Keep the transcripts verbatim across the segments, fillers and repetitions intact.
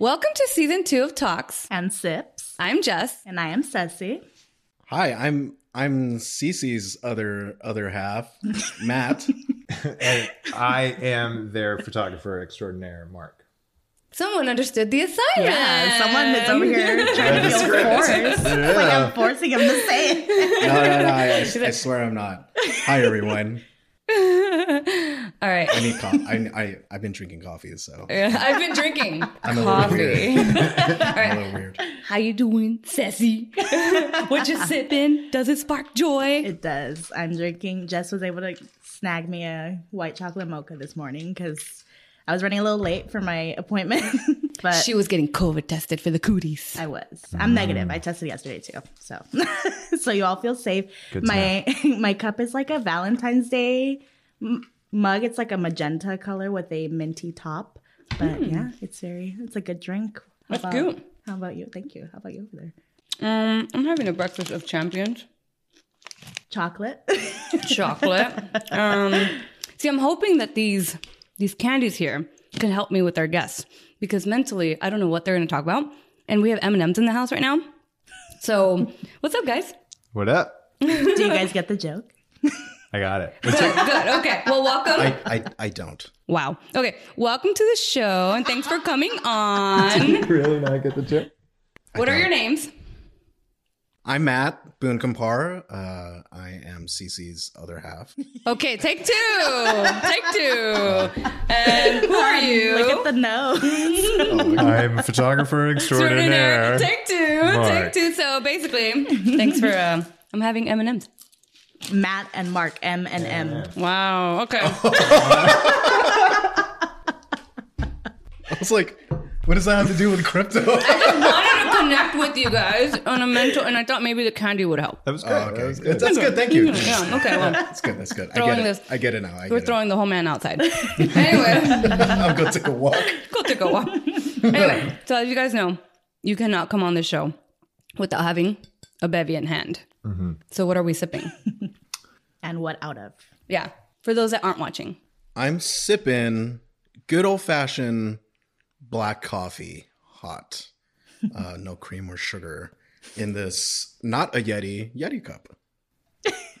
Welcome to season two of Talks and Sips. I'm Jess. And I am Cecy. Hi, I'm I'm Cece's other other half, Matt. And I am their photographer extraordinaire, Marc. Someone understood the assignment. Yeah, someone that's over here trying to feel forced. Yeah. Like I'm forcing him to say it. No, no, no. I, I, I swear I'm not. Hi, everyone. All right. I need coffee. I, I, I've been drinking coffee, so. I've been drinking I'm coffee. A All right. I'm a little weird. How you doing, Cecy? What you sipping? Does it spark joy? It does. I'm drinking. Jess was able to snag me a white chocolate mocha this morning because I was running a little late for my appointment, but she was getting COVID tested for the cooties. I was. I'm mm. negative. I tested yesterday too, so so you all feel safe. Good my time. My cup is like a Valentine's Day m- mug. It's like a magenta color with a minty top. But mm. yeah, it's very. It's a good drink. How That's about, good. How about you? Thank you. How about you over there? Um, I'm having a breakfast of champions. Chocolate. Chocolate. Um, see, I'm hoping that these. These candies here can help me with our guests because mentally, I don't know what they're going to talk about. And we have M and M's in the house right now. So what's up, guys? What up? Do you guys get the joke? I got it. Good, good. Okay. Well, welcome. I, I, I don't. Wow. Okay. Welcome to the show. And thanks for coming on. Did you really not get the joke? What are your names? I'm Matt Bunkampar. Uh, I am Cece's other half. Okay, take two. Take two. And who are you? Look at the nose. Oh, I'm a photographer extraordinaire. Take two. Mark. Take two. So basically, thanks for, uh, I'm having M and M's. Matt and Mark, M and M. Wow, okay. I was like, what does that have to do with crypto? I just wanted to connect with you guys on a mental, and I thought maybe the candy would help. That was good. Oh, okay. That was good. That's good. Thank you. Yeah, okay. Well, that's good. That's good. I get it. This, I get it now. I we're throwing it. The whole man outside. Anyway. I'll go take a walk. Go take a walk. Anyway, so as you guys know, you cannot come on this show without having a bevy in hand. Mm-hmm. So what are we sipping? And what out of? Yeah. For those that aren't watching. I'm sipping good old-fashioned black coffee, hot, uh, no cream or sugar, in this not a Yeti Yeti cup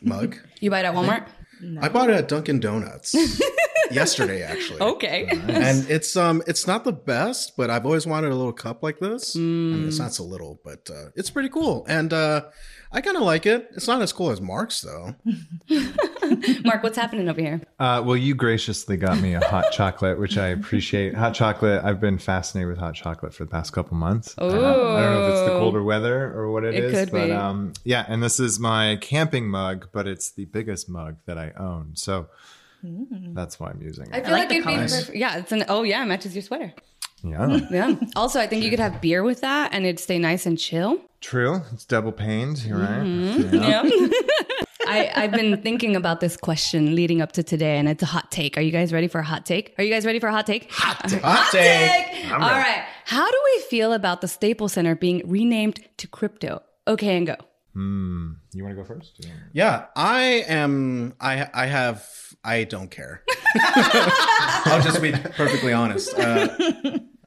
mug. You buy it at Walmart? I, no. I bought it at Dunkin' Donuts yesterday, actually. Okay, nice. And it's um, it's not the best, but I've always wanted a little cup like this. Mm. I mean, it's not so little, but uh, it's pretty cool, and uh, I kind of like it. It's not as cool as Mark's, though. Mark, what's happening over here? Uh, well, you graciously got me a hot chocolate, which I appreciate. Hot chocolate. I've been fascinated with hot chocolate for the past couple months. Oh, uh, I don't know if it's the colder weather or what it, it is, could but be. Um, yeah. And this is my camping mug, but it's the biggest mug that I own, so mm. that's why I'm using it. I feel I like, like it'd be perfect. Yeah, it's an oh yeah, it matches your sweater. Yeah. Yeah. Also, I think you could have beer with that, and it'd stay nice and chill. True. It's double paned. You're right. Mm-hmm. Yeah. Yeah. I, I've been thinking about this question leading up to today, and it's a hot take. Are you guys ready for a hot take? Are you guys ready for a hot take? Hot take. Hot, hot take. take. All ready. Right. How do we feel about the Staples Center being renamed to crypto? Okay, and go. Mm. You want to go first? Yeah. yeah. I am. I I have. I don't care. I'll just be perfectly honest. Uh,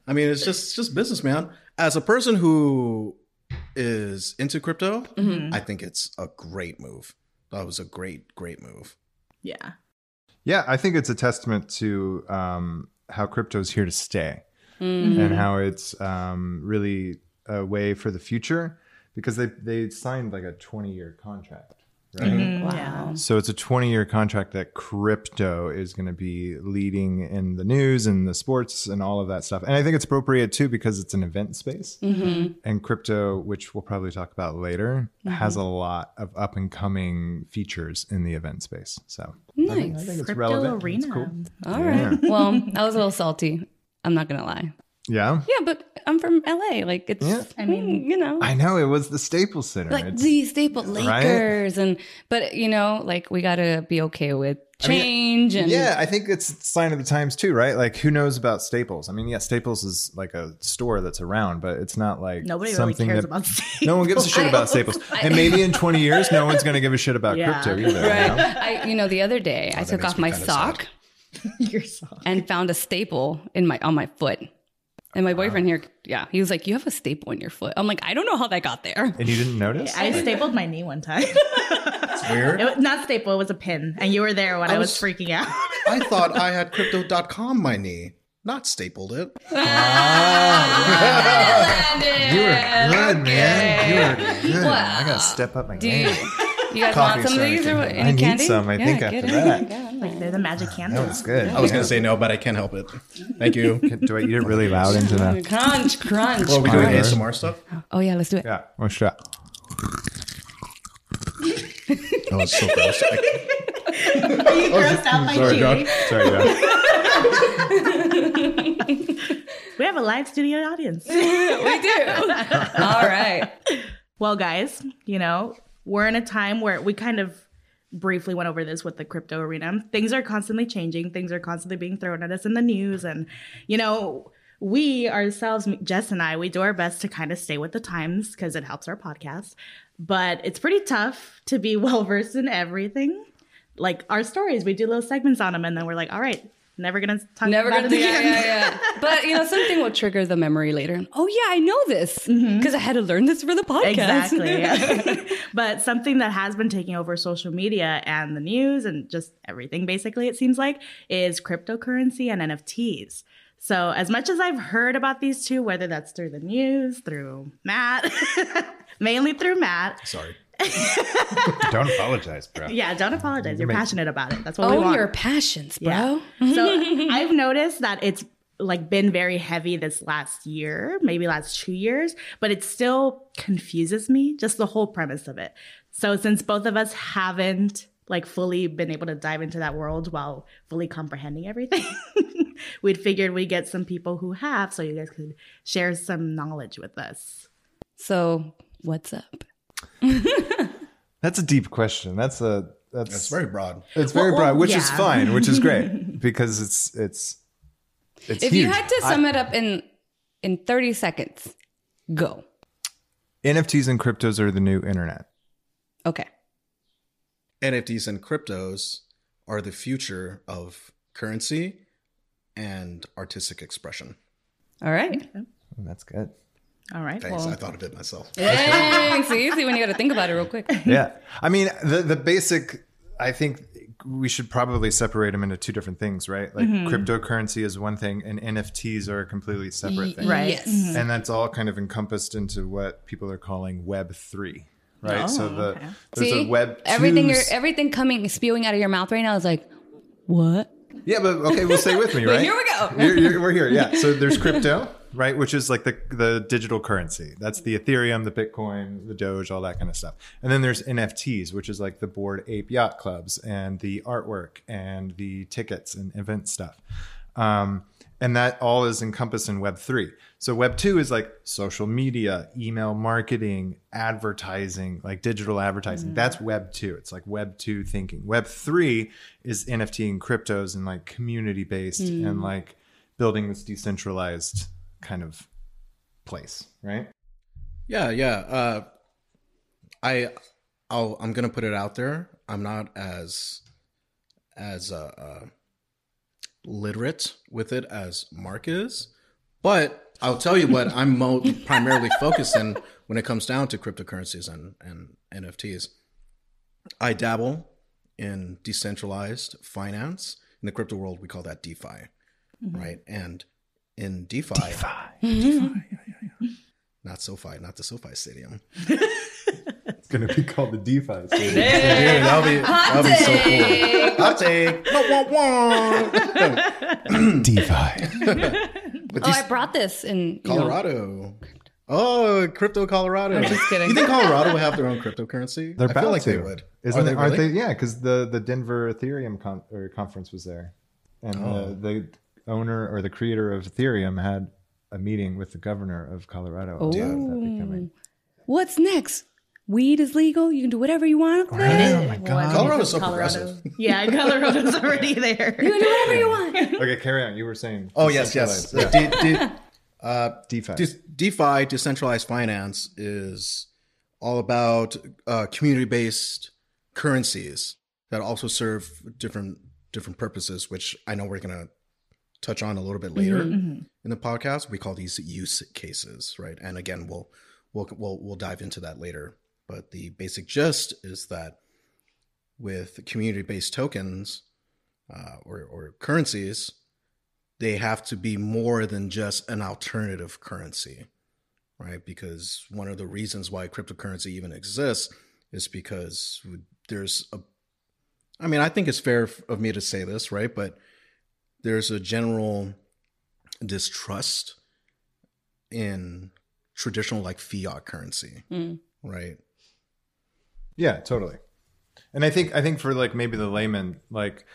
I mean, it's just it's just business, man. As a person who is into crypto, mm-hmm. I think it's a great move. That was a great, great move. Yeah. Yeah, I think it's a testament to um, how crypto is here to stay mm-hmm. and how it's um, really a way for the future because they, they signed like a twenty-year contract. Right? Mm-hmm. Wow. So it's a twenty-year contract that crypto is going to be leading in the news and the sports and all of that stuff. And I think it's appropriate too because it's an event space. Mm-hmm. And crypto, which we'll probably talk about later, mm-hmm. has a lot of up and coming features in the event space. So nice. I think, I think it's crypto relevant. Arena. It's cool. All right. Yeah. Well, I was a little salty. I'm not going to lie. Yeah. Yeah, but I'm from L A. Like it's, yeah. I mean, you know. I know it was the Staples Center, like it's, the Staples Lakers, right? And but you know, like we gotta be okay with change. I mean, and yeah, I think it's a sign of the times too, right? Like who knows about Staples? I mean, yeah, Staples is like a store that's around, but it's not like nobody something really cares that, about Staples. No one gives a shit about Staples, and maybe in twenty years, no one's gonna give a shit about yeah. crypto either. Right? You know? I, you know, the other day oh, I took off my sock, your sock, and found a staple in my on my foot. And my boyfriend wow. here, yeah, he was like, you have a staple in your foot. I'm like, I don't know how that got there. And you didn't notice? I stapled my knee one time. That's weird. It was not staple, it was a pin. And you were there when I, I was, was freaking out. I thought I had crypto dot com my knee, not stapled it. Oh, wow. You were good, okay. man. You were good. Wow. I got to step up my game. You guys want some of these or any I need candy? some, I yeah, think, after that. Yeah, like they're the magic candy. That was good. I was yeah. going to say no, but I can't help it. Thank you. Do I eat it really loud into that? Crunch, crunch. Well, are we doing A S M R stuff? Oh, yeah, let's do it. Yeah, let's do it. That was so gross. Are you grossed out by Sorry, Josh. Sorry, Josh. We have a live studio audience. We do. All right. Well, guys, you know, we're in a time where we kind of briefly went over this with the crypto arena. Things are constantly changing. Things are constantly being thrown at us in the news. And, you know, we ourselves, Jess and I, we do our best to kind of stay with the times because it helps our podcast. But it's pretty tough to be well-versed in everything. Like our stories, we do little segments on them. And then we're like, all right, never going to talk never about gonna, it again. Yeah, yeah, yeah. But, you know, something will trigger the memory later. Oh, yeah, I know this because mm-hmm. I had to learn this for the podcast. Exactly. Yeah. But something that has been taking over social media and the news and just everything, basically, it seems like, is cryptocurrency and N F Ts. So as much as I've heard about these two, whether that's through the news, through Matt, mainly through Matt. Sorry. Don't apologize, bro. Yeah, don't apologize. You're passionate about it. That's what oh, we want. Own your passions, bro. Yeah. So I've noticed that it's like been very heavy this last year, maybe last two years, but it still confuses me, just the whole premise of it. So since both of us haven't like fully been able to dive into that world while fully comprehending everything, we'd figured we'd get some people who have, so you guys could share some knowledge with us. So what's up? That's a deep question. That's a that's, that's very broad. It's very well, well, broad, which yeah. is fine, which is great because it's it's it's. If huge. You had to sum I, it up in in thirty seconds, go. N F Ts and cryptos are the new internet. Okay. N F Ts and cryptos are the future of currency and artistic expression. All right, oh, that's good. All right. Thanks. Well, I thought of it myself. It's easy when you got to think about it real quick. Yeah. I mean, the, the basic, I think we should probably separate them into two different things, right? Like mm-hmm. cryptocurrency is one thing and N F Ts are a completely separate thing. Right. Yes. Mm-hmm. And that's all kind of encompassed into what people are calling Web three, right? Oh, so the okay. there's See, a Web two. Everything, you're, everything coming, spewing out of your mouth right now is like, what? Yeah, but okay, well, stay with me, right? Here we go. You're, you're, we're here, yeah. So there's crypto. Right, which is like the the digital currency. That's the Ethereum, the Bitcoin, the Doge, all that kind of stuff. And then there's N F Ts, which is like the Bored Ape Yacht Clubs and the artwork and the tickets and event stuff. Um, and that all is encompassed in Web three. So Web two is like social media, email marketing, advertising, like digital advertising. Mm-hmm. That's Web two. It's like Web two thinking. Web three is N F T and cryptos and like community-based mm. and like building this decentralized kind of place, right? Yeah, yeah. Uh, I, I'll, I'm gonna put it out there. I'm not as, as uh, uh, literate with it as Mark is, but I'll tell you what I'm mo- primarily focused in when it comes down to cryptocurrencies and, and N F Ts. I dabble in decentralized finance. In the crypto world, we call that DeFi, mm-hmm. right? And in DeFi, DeFi. DeFi. Yeah, yeah, yeah. Not SoFi, not the SoFi Stadium. It's going to be called the DeFi Stadium. Yeah. Dude, that'll be, that'll be so cool. I'll take. DeFi. But oh, I brought this in Colorado. Crypto. Oh, crypto Colorado. I'm just kidding. You think Colorado would have their own cryptocurrency? They're I feel like to. They would. Isn't Are they, aren't really? They? Yeah, because the, the Denver Ethereum con- or conference was there. And oh. the... the owner or the creator of Ethereum had a meeting with the governor of Colorado. Oh. Yeah. Becoming... What's next? Weed is legal. You can do whatever you want. Up there. Oh my God. Colorado's so progressive. Yeah, Colorado's already there. You can do whatever you want. Okay, carry on. You were saying. Oh, yes, yes. Yeah. De- de- uh, DeFi. De- DeFi, decentralized finance, is all about uh, community-based currencies that also serve different different purposes, which I know we're going to touch on a little bit later mm-hmm. in the podcast. We call these use cases, right? And again, we'll we'll we'll we'll dive into that later. But the basic gist is that with community-based tokens uh, or or currencies, they have to be more than just an alternative currency, right? Because one of the reasons why cryptocurrency even exists is because there's a, I mean, I think it's fair of me to say this, right? But there's a general distrust in traditional like fiat currency, mm. right? Yeah, totally. And I think I think for like maybe the layman, like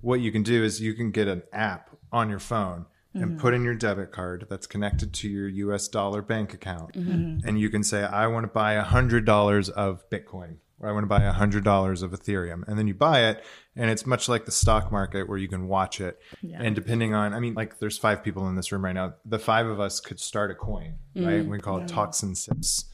what you can do is you can get an app on your phone mm-hmm. and put in your debit card that's connected to your U S dollar bank account. Mm-hmm. And you can say, I want to buy one hundred dollars of Bitcoin, or I want to buy one hundred dollars of Ethereum. And then you buy it, and it's much like the stock market where you can watch it. Yeah. And depending on, I mean, like there's five people in this room right now. The five of us could start a coin, mm-hmm. right? We call yeah. it Talks and Sips.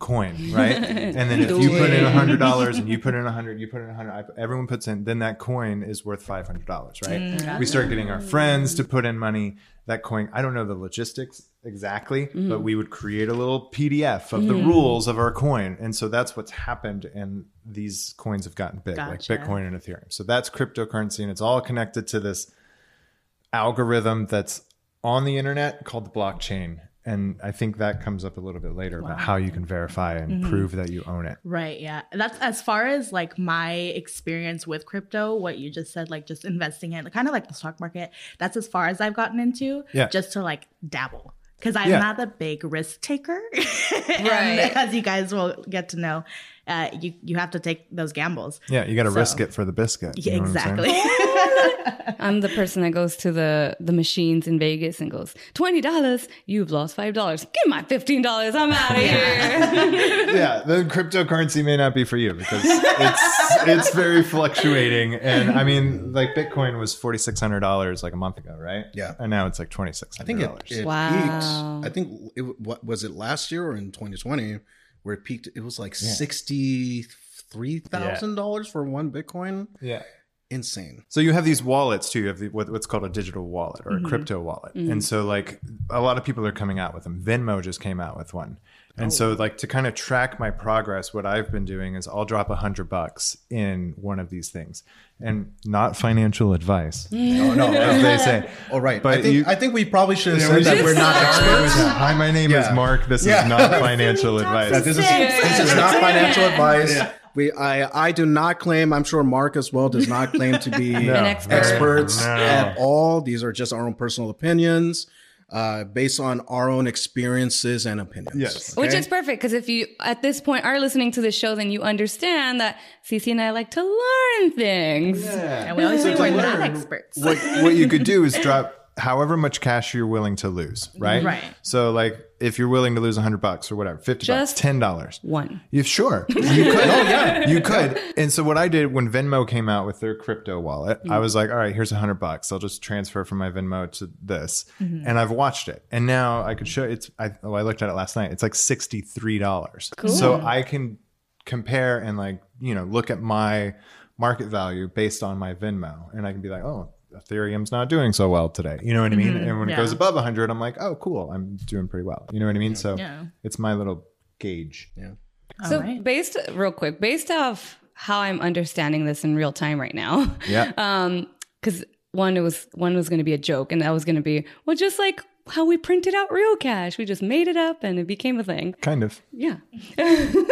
Coin, right? And then if you put in a hundred dollars and you put in a hundred, you put in a hundred, everyone puts in, then that coin is worth five hundred dollars, right? Mm-hmm. We start getting our friends to put in money. That coin, I don't know the logistics exactly, mm-hmm. but we would create a little P D F of mm-hmm. the rules of our coin. And so that's what's happened. And these coins have gotten big, gotcha. Like Bitcoin and Ethereum. So that's cryptocurrency, and it's all connected to this algorithm that's on the internet called the blockchain. And I think that comes up a little bit later wow. about how you can verify and mm-hmm. prove that you own it. Right. Yeah. That's as far as like my experience with crypto, what you just said, like just investing in kind of like the stock market. That's as far as I've gotten into yeah. just to like dabble. Because I'm yeah. not a big risk taker, right? And as you guys will get to know, uh, you you have to take those gambles. Yeah, you got to so. risk it for the biscuit. Yeah, you know exactly. I'm, I'm the person that goes to the the machines in Vegas and goes twenty dollars. You've lost five dollars. Give my fifteen dollars. I'm out of yeah. here. Yeah, the cryptocurrency may not be for you because it's it's very fluctuating. And I mean, like Bitcoin was forty six hundred dollars like a month ago, right? Yeah, and now it's like twenty six hundred dollars. Wow. Peaked. I think it, what was it last year or in twenty twenty where it peaked? It was like yeah. sixty-three thousand dollars yeah. for one Bitcoin. Yeah. Insane. So you have these wallets too. You have the, what, what's called a digital wallet or mm-hmm. a crypto wallet. Mm-hmm. And so like a lot of people are coming out with them. Venmo just came out with one. And oh. so like to kind of track my progress, what I've been doing is I'll drop a hundred bucks in one of these things and not financial advice. No, no, as they say. All right. But I think, you, I think we probably should have said that we're not experts. Hi, my name yeah. is Marc. This yeah. is not financial advice. Yeah, this, is, this is not financial advice. Yeah. We, I, I do not claim, I'm sure Mark as well does not claim to be no, expert. experts no. at all. These are just our own personal opinions. Uh, based on our own experiences and opinions. Yes. Okay? Which is perfect, because if you, at this point, are listening to this show, then you understand that Cece and I like to learn things. Yeah. And we always say so we're learn, not experts. What, what you could do is drop however much cash you're willing to lose, right? Right. So, like, if you're willing to lose one hundred bucks or whatever, fifty just bucks, ten dollars. One. You, sure. You could. Oh, yeah. You could. And so what I did when Venmo came out with their crypto wallet, mm-hmm. I was like, all right, here's one hundred bucks. I'll just transfer from my Venmo to this. Mm-hmm. And I've watched it. And now I could show it's. I, oh, I looked at it last night. It's like sixty-three dollars. Cool. So I can compare and like, you know, look at my market value based on my Venmo. And I can be like, oh, Ethereum's not doing so well today. You know what I mean? Mm-hmm. And when yeah. it goes above one hundred, I'm like, oh, cool. I'm doing pretty well. You know what I mean? Yeah. So yeah. it's my little gauge. Yeah. All so right. based, real quick, based off how I'm understanding this in real time right now. Yeah. Um, because one, it was, one was going to be a joke, and that was going to be, well, just like how we printed out real cash. We just made it up and it became a thing. Kind of. Yeah. yeah. You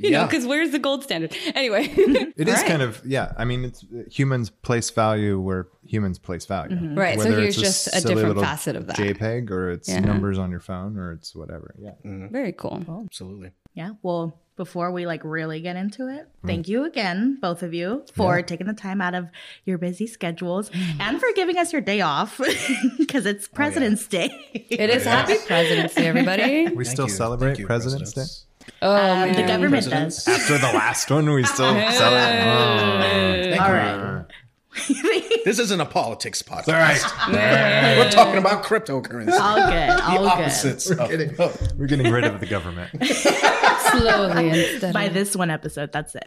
yeah. know, because where's the gold standard? Anyway. It is right. kind of, yeah. I mean, it's humans place value where humans place value. Mm-hmm. Right. Whether so here's a just a different facet of that. JPEG or it's yeah. numbers on your phone or it's whatever. Yeah. Mm-hmm. Very cool. Oh, absolutely. Yeah. Well, before we like really get into it, mm. thank you again, both of you, for yeah. taking the time out of your busy schedules mm. and for giving us your day off because it's President's oh, yeah. Day. It is yes. Happy President's Day, everybody. We thank still you. Celebrate you, President's Presidents. Day. Oh, um, the government Presidents. Does. After the last one, we still celebrate. Oh. All right. This isn't a politics podcast. All right. Yeah. We're talking about cryptocurrency. All good. All the opposites. Good. We're, getting, oh, we're getting rid of the government. Slowly and steadily. By this one episode, that's it.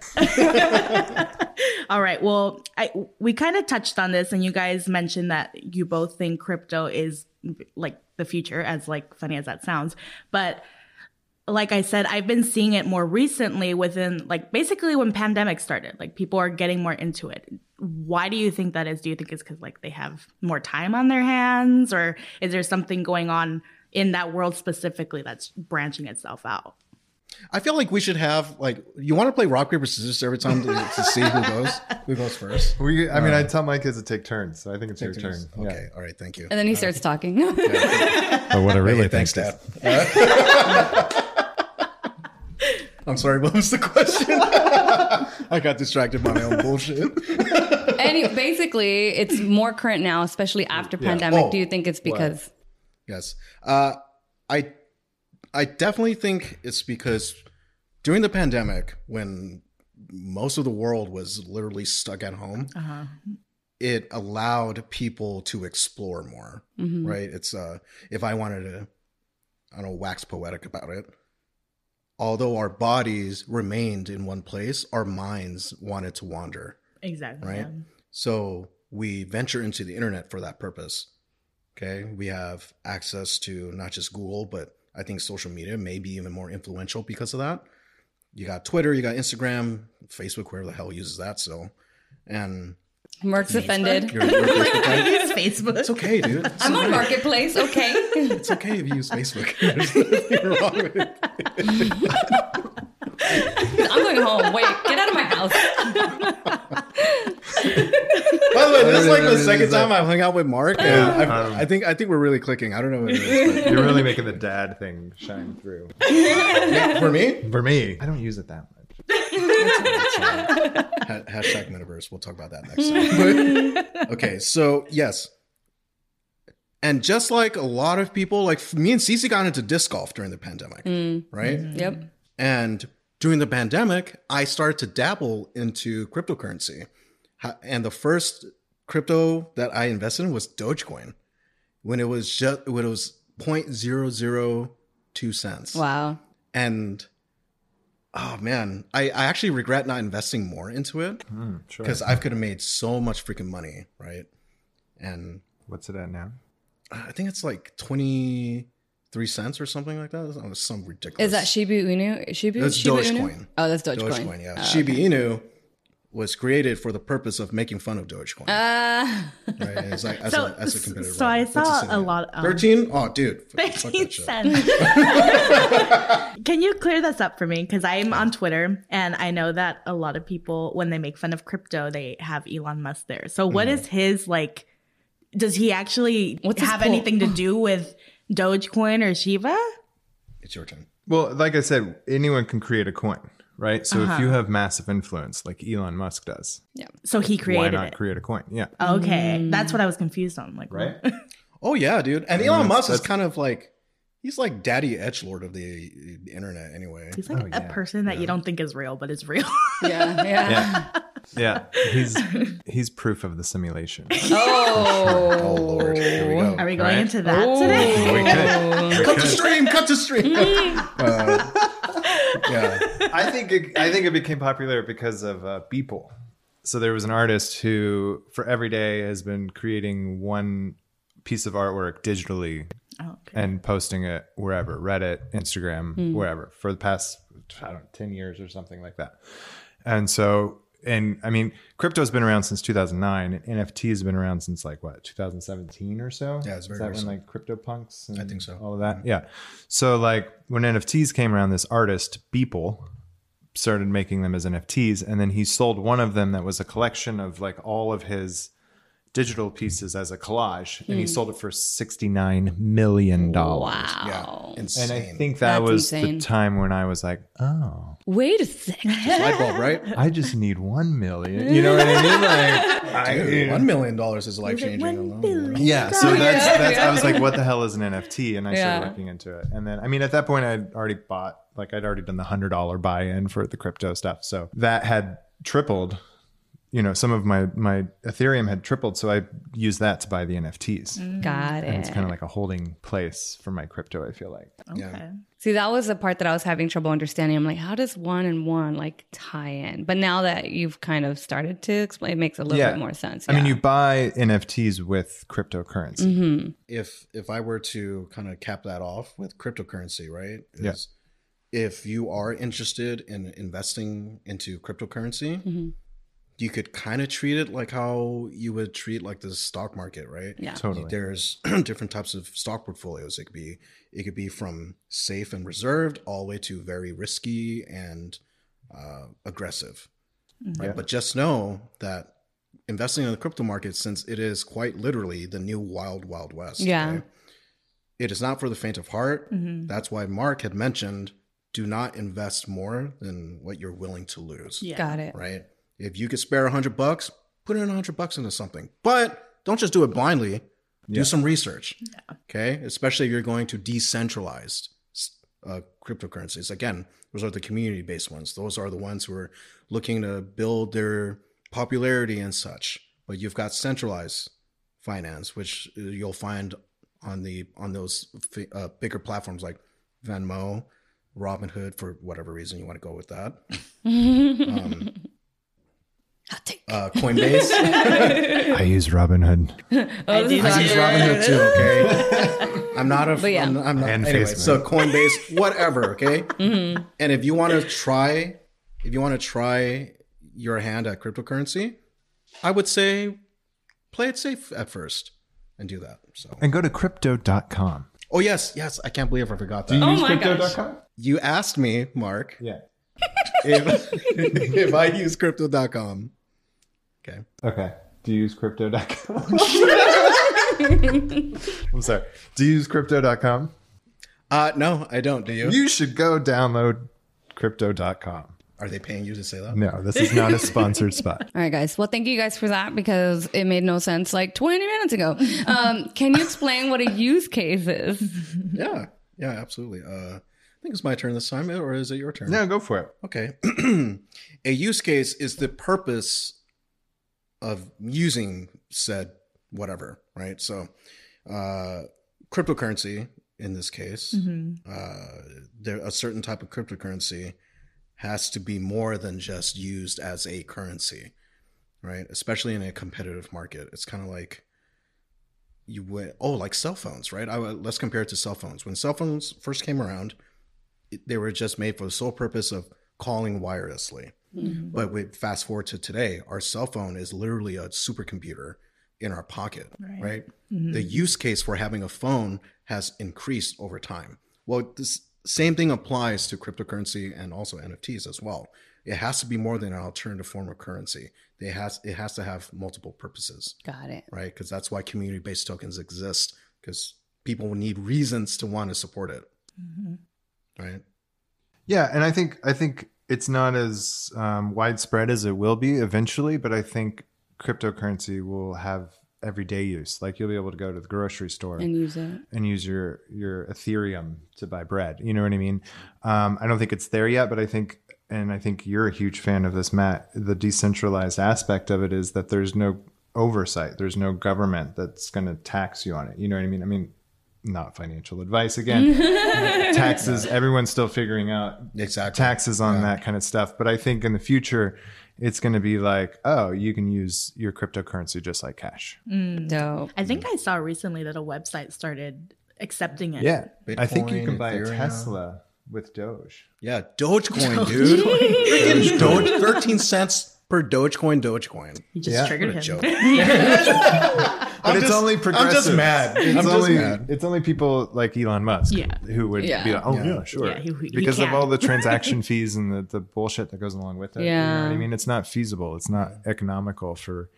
All right. Well, I, we kind of touched on this, and you guys mentioned that you both think crypto is like the future, as like funny as that sounds. But like I said, I've been seeing it more recently within like basically when pandemic started, like people are getting more into it. Why do you think that is? Do you think it's because like they have more time on their hands, or is there something going on in that world specifically that's branching itself out? I feel like we should have, like, you want to play rock, paper, scissors every time to, to see who goes who goes first. We, I mean, uh, I tell my kids to take turns, so I think it's your turns. turn. Okay, yeah. All right, thank you. And then he uh, starts talking. Yeah. But what I really hey, think thanks, Dad. I'm sorry, what was the question? I got distracted by my own bullshit. Anyway, basically, it's more current now, especially after yeah. pandemic. Oh, do you think it's because? Well, yes, uh, I. I definitely think it's because during the pandemic, when most of the world was literally stuck at home, uh-huh. it allowed people to explore more, mm-hmm. right? It's uh, if I wanted to, I don't know, wax poetic about it. Although our bodies remained in one place, our minds wanted to wander. Exactly. Right? Yeah. So we venture into the internet for that purpose. Okay? We have access to not just Google, but I think social media may be even more influential because of that. You got Twitter, you got Instagram, Facebook, whoever the hell uses that. So, and Mark's Facebook. offended. You're, you're Facebook. I use Facebook. It's okay, dude. It's I'm so on weird. Marketplace. Okay. It's okay if you use Facebook. There's nothing wrong with it. I'm going home. Wait, get out of my house. By the way, this is like the second time I've hung out with Mark, and I've, um, I think I think we're really clicking. I don't know what it is. But you're really making the dad thing shine through. Yeah, for me? For me. I don't use it that much. That's, that's hashtag metaverse. We'll talk about that next time. But, okay, so yes. And just like a lot of people, like me and Cece got into disc golf during the pandemic, mm. right? Mm-hmm. Yep. And during the pandemic, I started to dabble into cryptocurrency. And the first crypto that I invested in was Dogecoin, when it was just when it was zero point zero zero two cents. Wow! And oh man, I, I actually regret not investing more into it because mm, I could have made so much freaking money, right? And what's it at now? I think it's like twenty three cents or something like that. That was some ridiculous. Is that Shiba Inu? Shiba, that's Shiba Dogecoin. Inu? Oh, that's Dogecoin. Dogecoin, yeah. Oh, okay. Shiba Inu was created for the purpose of making fun of Dogecoin. Uh, right? As, like, as, so, a, as a competitor. So right? I saw a, a lot of... thirteen? Oh, dude. thirteen cents. Can you clear this up for me? Because I'm on Twitter, and I know that a lot of people, when they make fun of crypto, they have Elon Musk there. So what mm. is his, like... Does he actually What's have anything to do with Dogecoin or Shiba? It's your turn. Well, like I said, anyone can create a coin. Right. So uh-huh. if you have massive influence like Elon Musk does. Yeah. So he created it. Why not it. create a coin? Yeah. Okay. Mm. That's what I was confused on. Like, right. What? Oh, yeah, dude. And Elon Musk is kind of like, he's like daddy edgelord of the internet anyway. He's like oh, a yeah. person that yeah. you don't think is real, but is real. Yeah. Yeah. Yeah. yeah. He's he's proof of the simulation. Oh. Oh, Lord. Here we go. Are we going right? into that oh. today? We could. We cut could. to stream. Cut to stream. Mm. uh, yeah, I think it, I think it became popular because of uh, Beeple. So there was an artist who, for every day, has been creating one piece of artwork digitally oh, okay. and posting it wherever, Reddit, Instagram, mm. wherever, for the past I don't know, ten years or something like that. And so, and I mean, crypto's been around since two thousand nine, and N F T has been around since like what two thousand seventeen or so. Yeah, it's very. Is that recent. When like CryptoPunks? And I think so. All of that, yeah. So like when N F Ts came around, this artist Beeple started making them as N F Ts, and then he sold one of them that was a collection of like all of his digital pieces as a collage, mm. and he sold it for sixty-nine million dollars. Wow. Yeah, insane. And I think that That's was insane. The time when I was like, oh, wait a second, light bulb, right? I just need one million, you know what I mean? Like, I, dude, one million dollars is life changing. Yeah, so that's, that's I was like, what the hell is an N F T? And I started yeah. looking into it, and then I mean at that point I'd already bought, like I'd already done the hundred dollar buy in for the crypto stuff, so that had tripled. you know, some of my, my Ethereum had tripled. So I used that to buy the N F Ts. Mm. Got it. And it's kind of like a holding place for my crypto, I feel like. Okay. Yeah. See, that was the part that I was having trouble understanding. I'm like, how does one and one like tie in? But now that you've kind of started to explain, it makes a little yeah. bit more sense. Yeah. I mean, you buy N F Ts with cryptocurrency. Mm-hmm. If if I were to kind of cap that off with cryptocurrency, right? Yes. Yeah. If you are interested in investing into cryptocurrency, mm-hmm. you could kind of treat it like how you would treat like the stock market, right? Yeah, totally. There's different types of stock portfolios. It could be, it could be from safe and reserved all the way to very risky and uh, aggressive. Mm-hmm. Right? Yeah. But just know that investing in the crypto market, since it is quite literally the new wild, wild west. Yeah. Right? It is not for the faint of heart. Mm-hmm. That's why Mark had mentioned, do not invest more than what you're willing to lose. Yeah. Got it. Right. If you could spare a hundred bucks, put in a hundred bucks into something, but don't just do it blindly. Yeah. Do some research. Yeah. Okay. Especially if you're going to decentralized uh, cryptocurrencies. Again, those are the community-based ones. Those are the ones who are looking to build their popularity and such, but you've got centralized finance, which you'll find on the, on those uh, bigger platforms like Venmo, Robinhood, for whatever reason you want to go with that. um, I'll take uh, Coinbase. I use Robinhood. Oh, I, I use Robinhood too. Okay, I'm not a. Yeah. I'm, I'm not. And anyway, Facebook. So Coinbase, whatever. Okay, mm-hmm. And if you want to try, if you want to try your hand at cryptocurrency, I would say play it safe at first and do that. So and go to crypto dot com. Oh yes, yes. I can't believe I forgot that. Do you oh use crypto dot com? You asked me, Mark. Yeah. if, if I use crypto dot com. Okay. Okay. Do you use crypto dot com? I'm sorry. Do you use crypto dot com? Uh, no, I don't. Do you? You should go download crypto dot com. Are they paying you to say that? No, this is not a sponsored spot. All right, guys. Well, thank you guys for that because it made no sense like twenty minutes ago. Um, can you explain what a use case is? Yeah. Yeah, absolutely. Uh, I think it's my turn this time, or is it your turn? No, go for it. Okay. A use case is the purpose of using said whatever, right? So uh, cryptocurrency, in this case, mm-hmm. uh, there, a certain type of cryptocurrency has to be more than just used as a currency, right? Especially in a competitive market. It's kind of like, you went, oh, like cell phones, right? I, let's compare it to cell phones. When cell phones first came around, they were just made for the sole purpose of calling wirelessly. Mm-hmm. But we fast forward to today, our cell phone is literally a supercomputer in our pocket, right? right? Mm-hmm. The use case for having a phone has increased over time. Well, this same thing applies to cryptocurrency and also N F Ts as well. It has to be more than an alternative form of currency. It has, it has to have multiple purposes. Got it. Right? Because that's why community-based tokens exist, because people need reasons to want to support it. Mm-hmm. Right. Yeah, and I think I think it's not as um, widespread as it will be eventually, but I think cryptocurrency will have everyday use. Like you'll be able to go to the grocery store and use it, and use your your Ethereum to buy bread. You know what I mean? Um, I don't think it's there yet, but I think, and I think you're a huge fan of this, Matt. The decentralized aspect of it is that there's no oversight. There's no government that's going to tax you on it. You know what I mean? I mean. Not financial advice again. Taxes, everyone's still figuring out exactly taxes on yeah. that kind of stuff. But I think in the future, it's going to be like, oh, you can use your cryptocurrency just like cash. Mm, dope. I think I saw recently that a website started accepting it. Yeah. Bitcoin, I think you can buy Ethereum. A Tesla with Doge. Yeah. Dogecoin, Doge. dude. Doge, thirteen cents. Per Dogecoin, Dogecoin. You just yeah. triggered him. Joke. but I'm it's just, only progressive. I'm just mad. It's I'm only just mad. It's only people like Elon Musk yeah. who would yeah. be like, oh yeah, yeah sure, yeah, he, he because can. Of all the transaction fees and the, the bullshit that goes along with it. Yeah. You know what I mean, it's not feasible. It's not economical for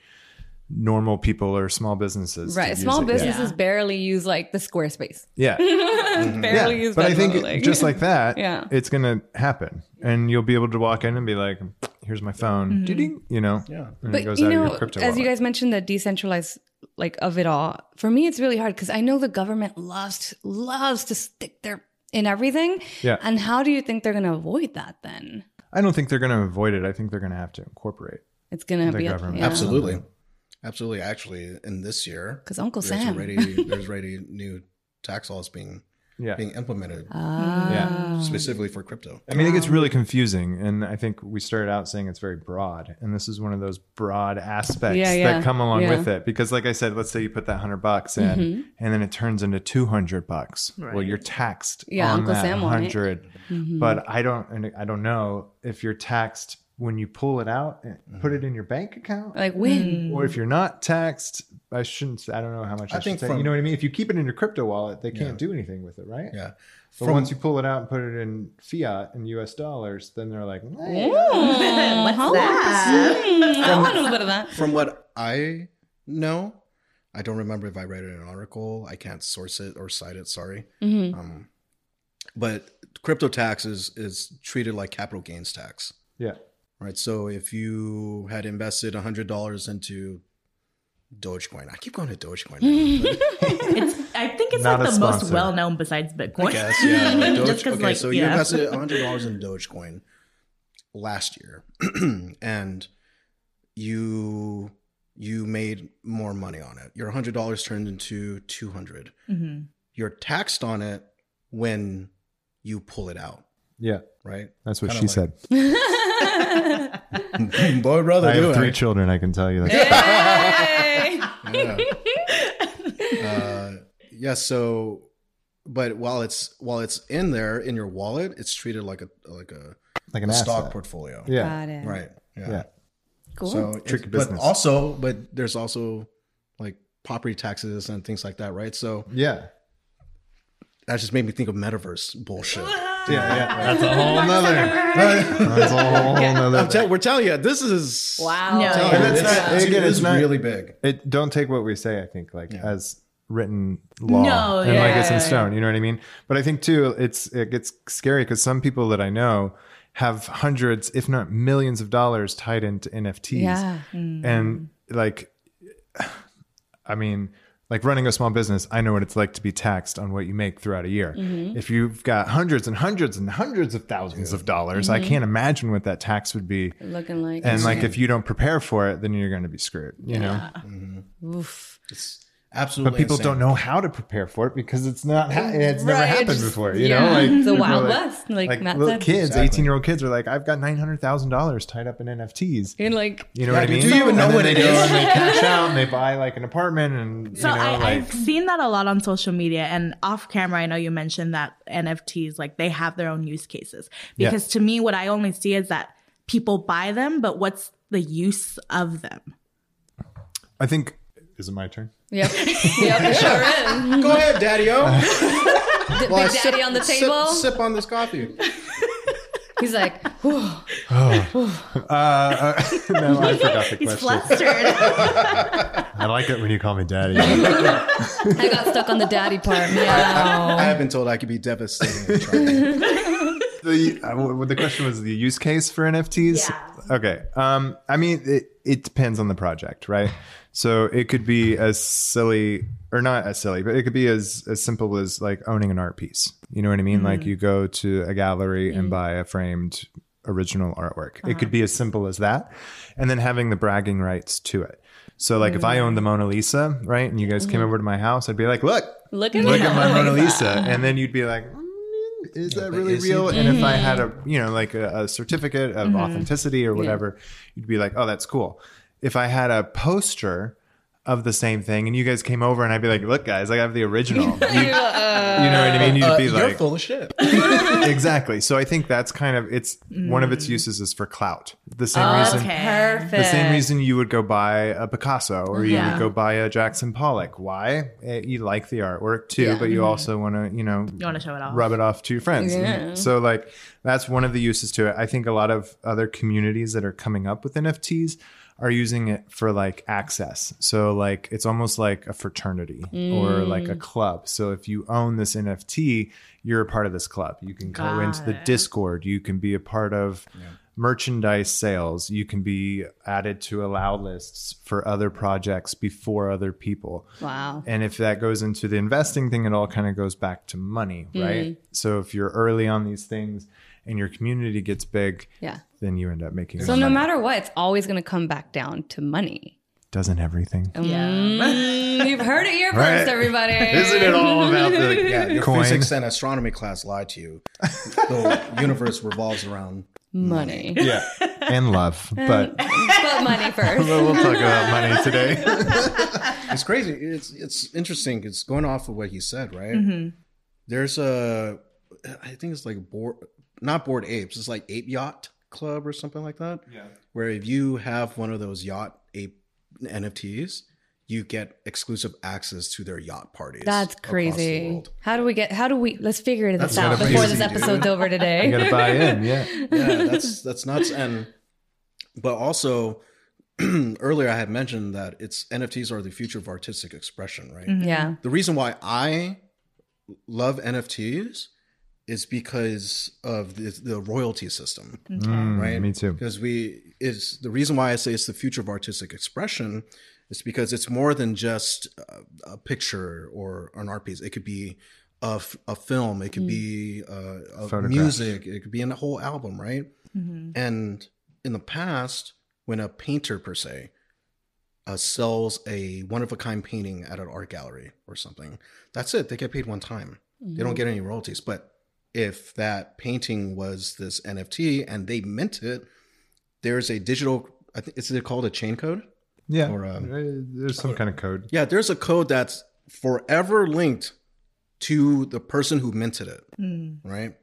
normal people or small businesses. Right, small businesses yeah. barely use like the Squarespace. Yeah, mm-hmm. barely yeah. use. But I think it, like. just like that, yeah. it's gonna happen, and you'll be able to walk in and be like, here's my phone, mm-hmm. you know, yeah. and but it goes you out know, of your crypto as wallet. You guys mentioned the decentralized, like of it all, for me, it's really hard because I know the government loves, loves to stick their in everything. Yeah. And how do you think they're going to avoid that then? I don't think they're going to avoid it. I think they're going to have to incorporate It's going to be up, yeah. Absolutely. Absolutely. Actually, in this year, because Uncle there's Sam, already, there's already new tax laws being yeah. being implemented oh. yeah. specifically for crypto. I mean, wow. it gets really confusing. And I think we started out saying it's very broad. And this is one of those broad aspects yeah, yeah. that come along yeah. with it. Because like I said, let's say you put that hundred bucks in mm-hmm. and then it turns into two hundred bucks. Right. Well, you're taxed yeah, on Uncle that Sam hundred, mm-hmm. but I don't, and I don't know if you're taxed when you pull it out and put it in your bank account. Like when? Or if you're not taxed, I shouldn't, I don't know how much I, I think should say. From, you know what I mean? If you keep it in your crypto wallet, they can't yeah. do anything with it, right? Yeah. But from, once you pull it out and put it in fiat and U S dollars, then they're like, what's that? I want a little bit of that. From what I know, I don't remember if I read it in an article. I can't source it or cite it, sorry. Mm-hmm. Um, but crypto tax is, is treated like capital gains tax. Yeah. Right, so if you had invested one hundred dollars into Dogecoin, I keep going to Dogecoin. Now, it's, I think it's Not like the sponsor. most well-known besides Bitcoin. I guess, yeah. Like Doge, okay, like, so yeah. you invested one hundred dollars in Dogecoin last year, and you you made more money on it. Your one hundred dollars turned into two hundred dollars. Mm-hmm. You're taxed on it when you pull it out. Yeah. Right? That's what Kinda she like, said. Boy, brother, I have three I? children. I can tell you that. Hey! yeah. Uh, yeah. So, but while it's while it's in there in your wallet, it's treated like a like a like an a stock portfolio. Yeah. Got it. Right. Yeah. yeah. Cool. So tricky business. But also, but there's also like property taxes and things like that, right? So yeah, that just made me think of metaverse bullshit. Yeah, yeah, that's a whole nother. That's a whole nother. Yeah. Tell, we're telling you, this is wow. No, telling, yeah. it's, not, it's, again, it's, it's not, really big. It don't take what we say. I think like yeah. as written law no, and yeah. like it's in stone. You know what I mean? But I think too, it's it gets scary because some people that I know have hundreds, if not millions, of dollars tied into N F Ts, yeah. mm. and like, I mean. Like running a small business, I know what it's like to be taxed on what you make throughout a year. Mm-hmm. If you've got hundreds and hundreds and hundreds of thousands yeah. of dollars, mm-hmm. I can't imagine what that tax would be. Looking like. And like, if you don't prepare for it, then you're going to be screwed, you yeah. know? Mm-hmm. Oof. It's absolutely But people insane. don't know how to prepare for it because it's not, ha- it's right. never happened Just, before, you yeah. know? Like it's the Wild like, West. Like, like Matt little said. kids, exactly. eighteen-year-old kids are like, I've got nine hundred thousand dollars tied up in N F Ts. And like, you know yeah, what I mean? Do you even know what it is? And they cash out and they buy like an apartment and, so you know, I, like. I've seen that a lot on social media and off camera. I know you mentioned that N F Ts, like they have their own use cases because yeah. to me, what I only see is that people buy them, but what's the use of them? I think, is it my turn? Yep. Yep, it sure is. Go ahead, Daddy-o. Big well, Daddy sip, on the table. Sip, sip on this coffee. He's like, whew. Oh. uh, uh, no, I forgot the question. He's flustered. I like it when you call me Daddy. I got stuck on the Daddy part. No. I, I, I have been told I could be devastating. the, uh, the question was the use case for N F Ts? Yeah. Okay. Um, I mean, it, it depends on the project, right? So it could be as silly or not as silly, but it could be as, as simple as like owning an art piece. You know what I mean? Mm-hmm. Like you go to a gallery mm-hmm. and buy a framed original artwork. Uh-huh. It could be as simple as that. And then having the bragging rights to it. So like mm-hmm. if I owned the Mona Lisa, right? And you guys mm-hmm. came over to my house, I'd be like, look, look at, look at my Mona Lisa. Lisa. And then you'd be like, is that really is real? It? And mm-hmm. if I had a, you know, like a, a certificate of mm-hmm. authenticity or whatever, yeah. you'd be like, oh, that's cool. If I had a poster of the same thing and you guys came over and I'd be like, look, guys, I have the original. You, uh, you know what I mean? You'd uh, be like, you're full of shit. Exactly. So I think that's kind of, it's mm. one of its uses is for clout. The same okay. reason, Perfect. the same reason you would go buy a Picasso or you yeah. would go buy a Jackson Pollock. Why? You like the artwork too, yeah. but you mm-hmm. also want to, you know, you want to show it off, rub it off to your friends. Yeah. So like, that's one of the uses to it. I think a lot of other communities that are coming up with N F Ts are using it for like access. So like it's almost like a fraternity mm. or like a club. So if you own this N F T, you're a part of this club. You can Got go into the Discord. You can be a part of yeah. merchandise sales. You can be added to allow lists for other projects before other people. Wow. And if that goes into the investing thing, it all kind of goes back to money, right? Mm. So if you're early on these things and your community gets big, yeah. then you end up making. So no matter what, it's always going to come back down to money. Doesn't everything? Um, yeah. You've heard it here right. first, everybody. Isn't it all about the yeah, your coin? Physics and astronomy class lied to you. The universe revolves around money. money. Yeah. And love. But, but money first. We'll talk about money today. It's crazy. It's it's interesting. It's going off of what he said, right? Mm-hmm. There's a, I think it's like board, not Bored Apes. It's like Ape Yacht Club or something like that. Yeah. Where if you have one of those yacht ape N F Ts, you get exclusive access to their yacht parties. That's crazy. How do we get, how do we, let's figure this that's out before this episode's dude. over today. You gotta buy in, yeah. Yeah, that's, that's nuts. And, but also earlier I had mentioned that it's N F Ts are the future of artistic expression, right? Mm-hmm. Yeah. The reason why I love N F Ts is because of the, the royalty system, mm, right? Me too. Because we, it's the reason why I say it's the future of artistic expression is because it's more than just a, a picture or an art piece. It could be a, a film. It could mm. be a, a music. It could be a whole album, right? Mm-hmm. And in the past, when a painter per se uh, sells a one-of-a-kind painting at an art gallery or something, that's it. They get paid one time. Mm-hmm. They don't get any royalties, but if that painting was this N F T and they mint it, there's a digital, I think it's called a chain code. Yeah. Or a, there's some or, kind of code. Yeah. There's a code that's forever linked to the person who minted it, mm. right?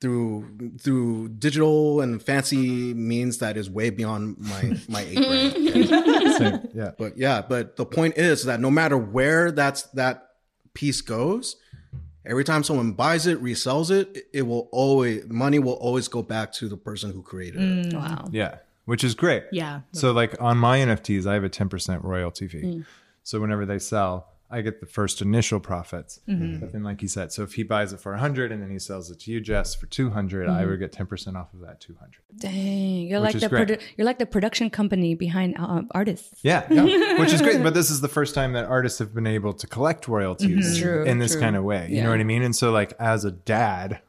Through through digital and fancy means that is way beyond my, my eight brain. So, yeah. But yeah, but the point is that no matter where that's that piece goes, every time someone buys it, resells it, it will always, money will always go back to the person who created it. Mm, wow. Yeah. Which is great. Yeah. So like on my N F Ts, I have a ten percent royalty fee. Mm. So whenever they sell, I get the first initial profits. Mm-hmm. But then like he said, so if he buys it for one hundred and then he sells it to you, Jess, for two hundred, mm-hmm. I would get ten percent off of that two hundred. Dang. You're like the produ- you're like the production company behind uh, artists. Yeah. yeah. Which is great. But this is the first time that artists have been able to collect royalties mm-hmm. true, in this true. kind of way. You yeah. know what I mean? And so like as a dad,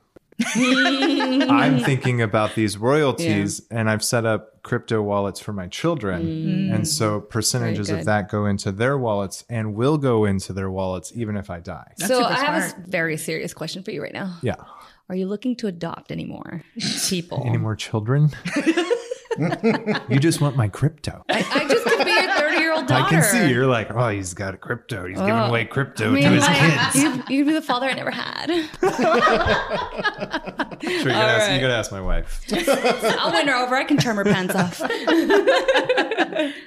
I'm thinking about these royalties yeah. and I've set up crypto wallets for my children. Mm-hmm. And so percentages of that go into their wallets and will go into their wallets even if I die. That's so I smart. have a very serious question for you right now. Yeah. Are you looking to adopt any more people? Any more children? You just want my crypto. I, I just could be your thirty-year-old daughter. I can see you're like, oh, he's got a crypto. He's oh, giving away crypto I mean, to his like, kids. You'd, you'd be the father I never had. Sure, you gotta, ask, right. you gotta ask my wife. I'll win her over. I can turn her pants off. All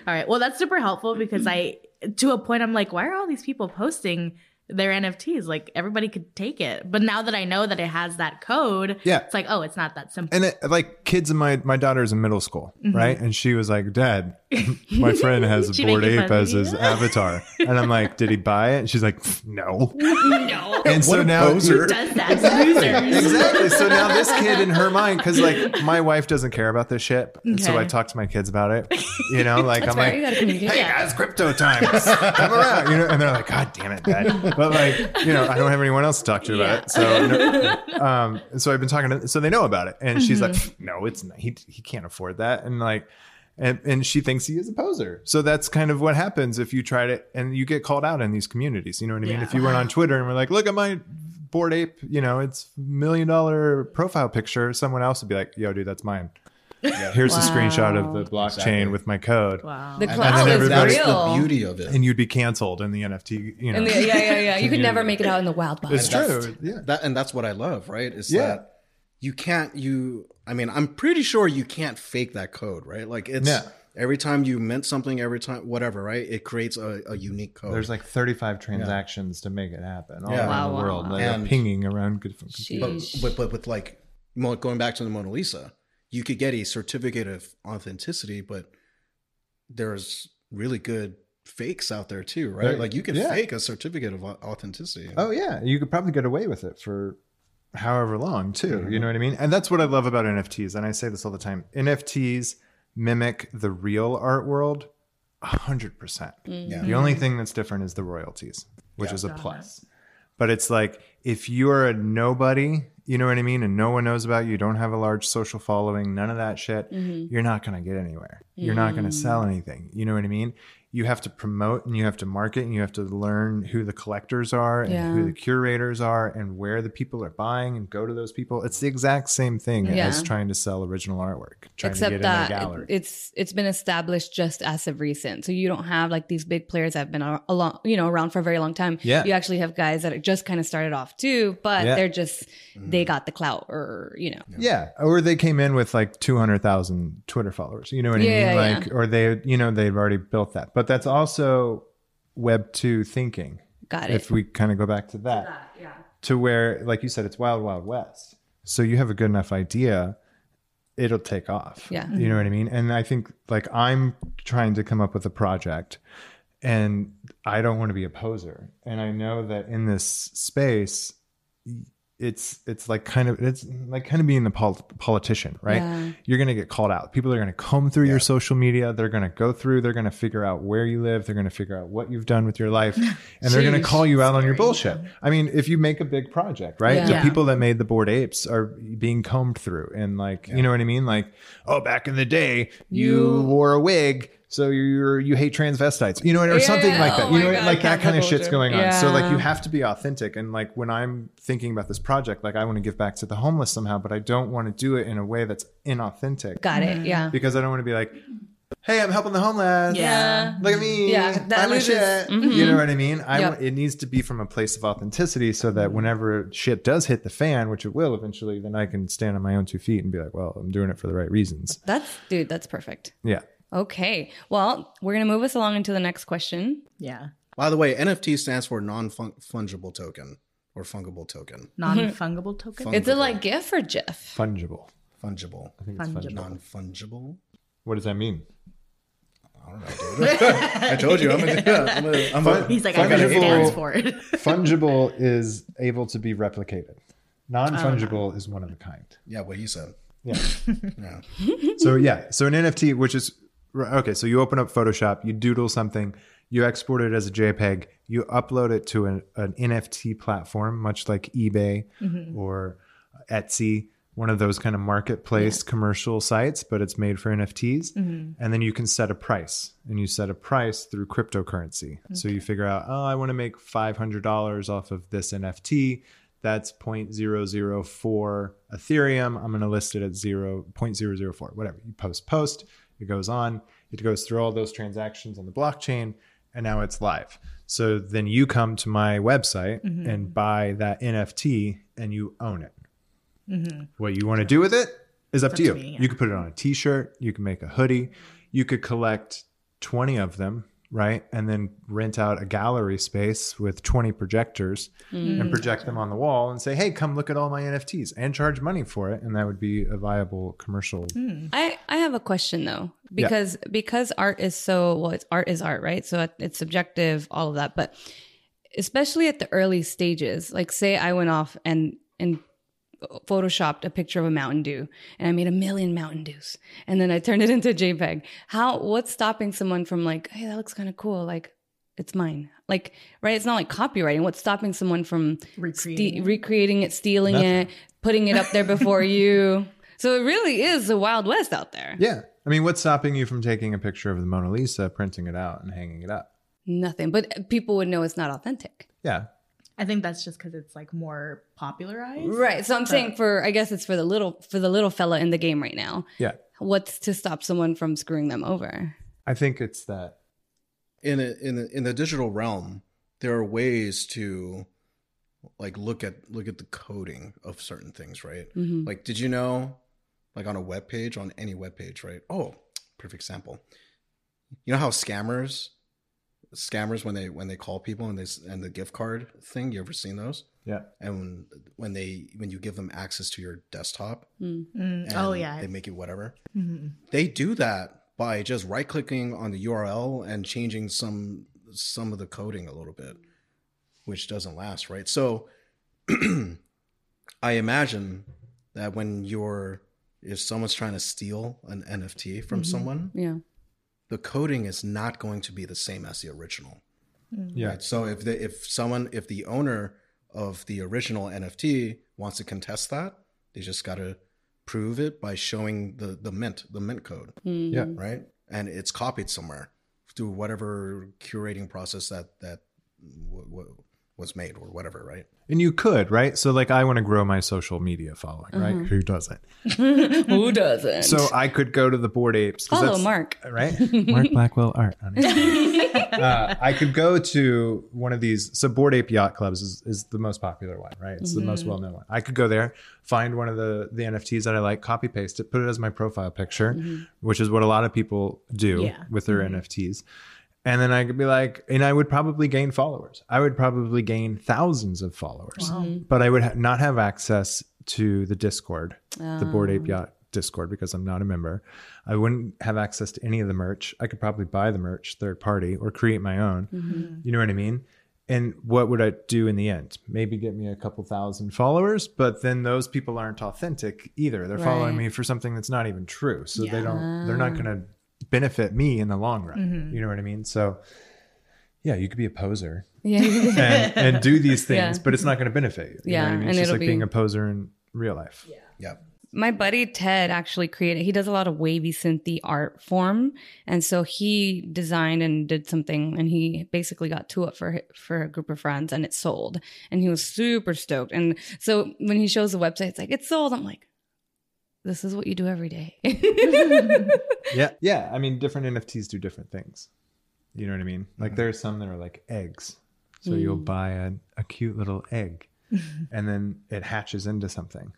right. Well, that's super helpful because I, to a point, I'm like, why are all these people posting their N F Ts? Like everybody could take it, but now that I know that it has that code, yeah, it's like, oh, it's not that simple. And it, like kids in my my daughter's in middle school, mm-hmm. right? And she was like, Dad, my friend has a Bored Ape as his avatar, and I'm like, did he buy it? And she's like, no, no. And so now who does that? Exactly. exactly. So now this kid in her mind, because like my wife doesn't care about this shit, okay. so I talk to my kids about it. You know, like I'm right. like, hey yeah. guys, crypto time, come around. You know, and they're like, God damn it, Dad. But like, you know, I don't have anyone else to talk to about yeah. it. So, no, um, so I've been talking to, so they know about it. And mm-hmm. she's like, no, it's not, he, he can't afford that. And like, and, and she thinks he is a poser. So that's kind of what happens if you try to, and you get called out in these communities. You know what I mean? Yeah. If you went on Twitter and were like, look at my Bored Ape, you know, it's million dollar profile picture. Someone else would be like, yo dude, that's mine. Yeah. Here's wow. a screenshot of the blockchain exactly. with my code. Wow. The cloud is real. The beauty of it. And you'd be canceled in the N F T, you know. The, yeah, yeah, yeah. You could never make it out in the wild. Box. It's and true. Yeah. That, and that's what I love, right? Is yeah. that you can't, you, I mean, I'm pretty sure you can't fake that code, right? Like it's yeah. every time you mint something, every time, whatever, right? It creates a, a unique code. There's like thirty-five transactions yeah. to make it happen all yeah. around wow, the wow, world. Wow. Like and pinging around different computers. But, but, but with like, going back to the Mona Lisa, you could get a certificate of authenticity, but there's really good fakes out there too, right? Right. Like you can yeah. fake a certificate of authenticity. Oh yeah. You could probably get away with it for however long too. Mm-hmm. You know what I mean? And that's what I love about N F Ts. And I say this all the time. N F Ts mimic the real art world a hundred percent. The only thing that's different is the royalties, which yeah. is a plus. But it's like, if you are a nobody you know what I mean? And no one knows about you, don't have a large social following, none of that shit, mm-hmm. you're not going to get anywhere. Mm-hmm. You're not going to sell anything. You know what I mean? You have to promote and you have to market and you have to learn who the collectors are and yeah. who the curators are and where the people are buying and go to those people. It's the exact same thing yeah. as trying to sell original artwork, trying Except to get that in a gallery. It, it's, it's been established just as of recent. So you don't have like these big players that have been a, a long, you know, around for a very long time. Yeah. You actually have guys that just kind of started off too, but yeah. they're just, mm-hmm. they got the clout or, you know. Yeah. yeah. Or they came in with like two hundred thousand Twitter followers, you know what yeah, I mean? Yeah, like, yeah. Or they, you know, they've already built that. But that's also Web two thinking. Got it. If we kind of go back to that, to, that, yeah. to where, like you said, it's wild, wild west. So you have a good enough idea, it'll take off. Yeah. You know what I mean? And I think like I'm trying to come up with a project and I don't want to be a poser. And I know that in this space, it's it's like kind of it's like kind of being the pol- politician, right? Yeah. You're going to get called out. People are going to comb through yeah. your social media. They're going to go through. They're going to figure out where you live. They're going to figure out what you've done with your life. And they're going to call you out Sorry. on your bullshit. I mean, if you make a big project, right? Yeah. The yeah. people that made the Bored Apes are being combed through. And like, yeah. you know what I mean? Like, oh, back in the day, you, you wore a wig. So you're, you hate transvestites, you know, or yeah, something like that, oh you know, God, like that kind of shit's going on. Yeah. So like, you have to be authentic. And like, when I'm thinking about this project, like I want to give back to the homeless somehow, but I don't want to do it in a way that's inauthentic. Got it. Yeah. Because I don't want to be like, hey, I'm helping the homeless. Yeah. Look at me. Yeah. Buy my shit. Mm-hmm. You know what I mean? I yep. It needs to be from a place of authenticity so that whenever shit does hit the fan, which it will eventually, then I can stand on my own two feet and be like, well, I'm doing it for the right reasons. That's dude, that's perfect. Yeah. Okay. Well, we're going to move us along into the next question. Yeah. By the way, N F T stands for non-fungible token or fungible token. Non-fungible token? Fungible. Is it like GIF or GIF? Fungible. Fungible. I think fungible. It's fungible. Non-fungible. What does that mean? I don't know, dude. I told you. I'm a, I'm a, I'm a, He's like, fungible, I know what it stands for. Fungible is able to be replicated. Non-fungible is one of a kind. Yeah, what you said. Yeah. yeah. So, yeah. So an N F T, which is... Okay, so you open up Photoshop, you doodle something, you export it as a JPEG, you upload it to an, an N F T platform, much like eBay mm-hmm. or Etsy, one of those kind of marketplace yeah. commercial sites, but it's made for N F Ts. Mm-hmm. And then you can set a price, and you set a price through cryptocurrency. Okay. So you figure out, oh, I want to make five hundred dollars off of this N F T. That's zero point zero zero four Ethereum. I'm going to list it at zero point zero zero four, whatever. You post, post. It goes on, it goes through all those transactions on the blockchain, and now it's live. So then you come to my website mm-hmm. and buy that N F T and you own it. Mm-hmm. What you want to do with it is up, up to you. To me, yeah. You could put it on a t-shirt, you can make a hoodie, you could collect twenty of them, right? And then rent out a gallery space with twenty projectors mm-hmm. and project them on the wall and say, hey, come look at all my N F Ts, and charge money for it. And that would be a viable commercial. Mm. I, I have a question though, because, yeah. because art is so, well, it's art is art, right? So it's subjective, all of that, but especially at the early stages, like say I went off and, and Photoshopped a picture of a Mountain Dew and I made a million Mountain Dews and then I turned it into a JPEG. How, what's stopping someone from like, hey, that looks kind of cool. Like it's mine. Like, right. It's not like copywriting. What's stopping someone from recreating, ste- recreating it, stealing Nothing. it, putting it up there before you. So it really is the Wild West out there. Yeah. I mean, what's stopping you from taking a picture of the Mona Lisa, printing it out and hanging it up? Nothing. But people would know it's not authentic. Yeah. I think that's just because it's like more popularized. Right. So I'm but, saying for, I guess it's for the little, for the little fella in the game right now. Yeah. What's to stop someone from screwing them over? I think it's that in a, in a, in the digital realm, there are ways to like, look at, look at the coding of certain things, right? Mm-hmm. Like, did you know, like on a web page, on any web page, right? Oh, perfect example. You know how scammers Scammers when they when they call people and they and the gift card thing, you ever seen those? Yeah. And when, when they when you give them access to your desktop, mm-hmm. oh yeah, they make it whatever. Mm-hmm. They do that by just right clicking on the U R L and changing some some of the coding a little bit, which doesn't last, right? So I imagine that when you're if someone's trying to steal an N F T from mm-hmm. someone, yeah. the coding is not going to be the same as the original. Mm. Yeah. Right? So if the, if someone, if the owner of the original N F T wants to contest that, they just got to prove it by showing the the mint, the mint code. Mm-hmm. Yeah. Right. And it's copied somewhere through whatever curating process that that w- w- was made or whatever. Right. And you could, right? So like, I want to grow my social media following, mm-hmm. right? Who doesn't? Who doesn't? So I could go to the Bored Apes. Follow Mark. Right? Mark Blackwell Art. uh, I could go to one of these. So Bored Ape Yacht Clubs is, is the most popular one, right? It's mm-hmm. the most well-known one. I could go there, find one of the, the N F Ts that I like, copy paste it, put it as my profile picture, mm-hmm. which is what a lot of people do yeah. with their mm-hmm. N F Ts. And then I could be like, and I would probably gain followers. I would probably gain thousands of followers, wow. but I would ha- not have access to the Discord, um. the Bored Ape Yacht Discord, because I'm not a member. I wouldn't have access to any of the merch. I could probably buy the merch third party or create my own. Mm-hmm. You know what I mean? And what would I do in the end? Maybe get me a couple thousand followers, but then those people aren't authentic either. They're right. following me for something that's not even true. So yeah. they don't, they're not going to benefit me in the long run. Mm-hmm. You know what I mean? So yeah, you could be a poser yeah. and, and do these things, yeah. but it's not going to benefit you. you yeah. know what I mean? It's and just like be... being a poser in real life. Yeah. yeah. My buddy Ted actually created, he does a lot of wavy synthy art form. And so he designed and did something, and he basically got two up for, for a group of friends, and it sold. And he was super stoked. And so when he shows the website, it's like, it's sold. I'm like, this is what you do every day. yeah. Yeah. I mean, different N F Ts do different things. You know what I mean? Like there are some that are like eggs. So mm. you'll buy a, a cute little egg and then it hatches into something.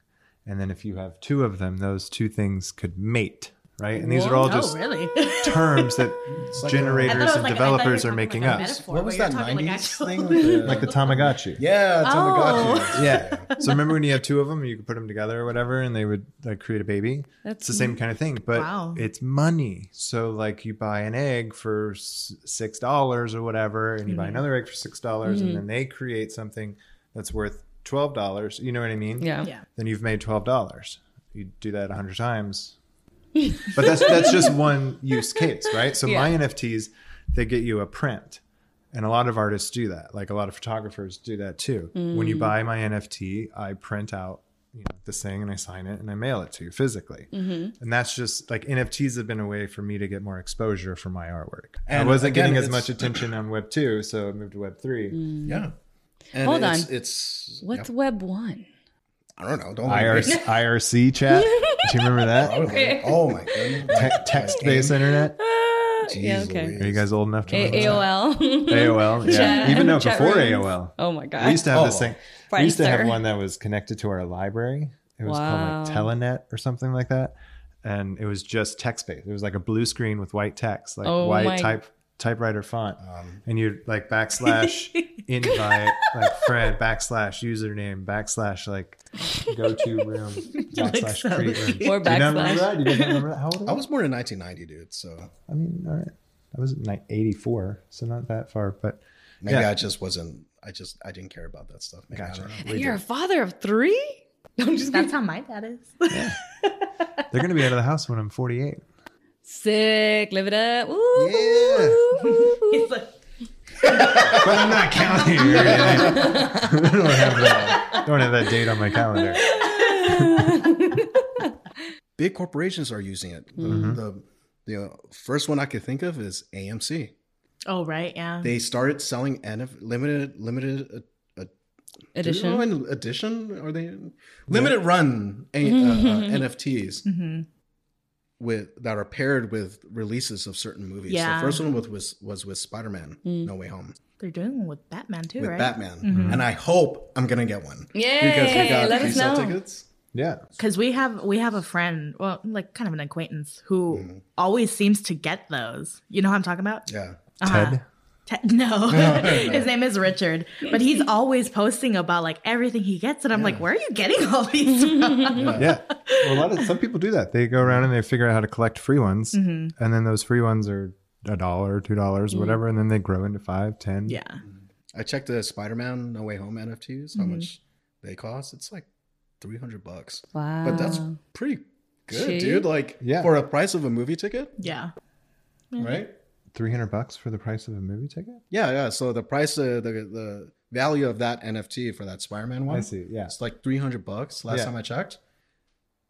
And then if you have two of them, those two things could mate. Right. And these Whoa, are all no, just really. terms that like generators and like, developers are making like up. What was that nineties like thing? Like the, like the Tamagotchi. Yeah. Tamagotchi. Oh. Yeah. So remember when you have two of them, you could put them together or whatever, and they would like create a baby. That's it's the same kind of thing, but wow. it's money. So like you buy an egg for six dollars or whatever, and you mm-hmm. buy another egg for six dollars mm-hmm. and then they create something that's worth twelve dollars. You know what I mean? Yeah. yeah. Then you've made twelve dollars. You do that a hundred times. But that's that's just one use case, right? So yeah. my N F Ts, they get you a print. And a lot of artists do that. Like a lot of photographers do that too. Mm. When you buy my N F T, I print out you know, this thing and I sign it and I mail it to you physically. Mm-hmm. And that's just like N F Ts have been a way for me to get more exposure for my artwork. And I wasn't again, getting as much attention on Web two, so I moved to Web three. Mm. Yeah. And Hold it's, on. It's, What's yeah. Web one? I don't know. Don't I R C, I R C chat. Do you remember that? Okay. Oh my goodness. Te- text-based internet. Jeez yeah, okay. Louise. Are you guys old enough to remember A O L? A O L, yeah. Chat, Even though before rooms. A O L. Oh my God. We used to have oh. this thing. Friendster. We used to have one that was connected to our library. It was wow. called like Telenet or something like that. And it was just text-based. It was like a blue screen with white text, like oh white my. type typewriter font. Um, and you'd like backslash invite, like Fred, backslash username, backslash like... go to room backslash like create room. Or backslash. Do you not remember that? You didn't remember that? How old are you? I was born in nineteen ninety, dude. So I mean, all right. I was in like eighty-four, so not that far. But maybe yeah. I just wasn't. I just I didn't care about that stuff. Maybe gotcha. And you're did. a father of three. I'm just That's how my dad is. Yeah. They're gonna be out of the house when I'm forty-eight. Sick. Live it up. Ooh, yeah. He's like. But I'm not counting. Right? I don't have that. Don't have that date on my calendar. Big corporations are using it. Mm-hmm. The, the the first one I could think of is A M C. Oh right, yeah. They started selling N F, limited limited uh, uh, edition. Edition are they limited yeah. run uh, uh, N F Ts mm-hmm. with that are paired with releases of certain movies. Yeah. The first one with, was was with Spider-Man, mm. No Way Home. They're doing one with Batman too, with right? With Batman. Mm-hmm. And I hope I'm going to get one. Yay! Because we got Let resale us know. tickets. Yeah. Because we have, we have a friend, well, like kind of an acquaintance who mm-hmm. always seems to get those. You know who I'm talking about? Yeah. Uh-huh. Ted? No, his name is Richard, but he's always posting about like everything he gets. And I'm yeah. like, where are you getting all these from? Yeah. yeah. Well, a lot of, some people do that. They go around and they figure out how to collect free ones. Mm-hmm. And then those free ones are a dollar, two dollars, mm-hmm. whatever. And then they grow into five, ten. Yeah. I checked the Spider-Man No Way Home N F Ts, how mm-hmm. much they cost. It's like three hundred bucks. Wow. But that's pretty good, Cheap. dude. Like yeah. for a price of a movie ticket. Yeah. Mm-hmm. Right. three hundred bucks for the price of a movie ticket? Yeah, yeah. So the price of the, the value of that N F T for that Spider-Man one, I see. Yeah. It's like three hundred bucks last yeah. time I checked.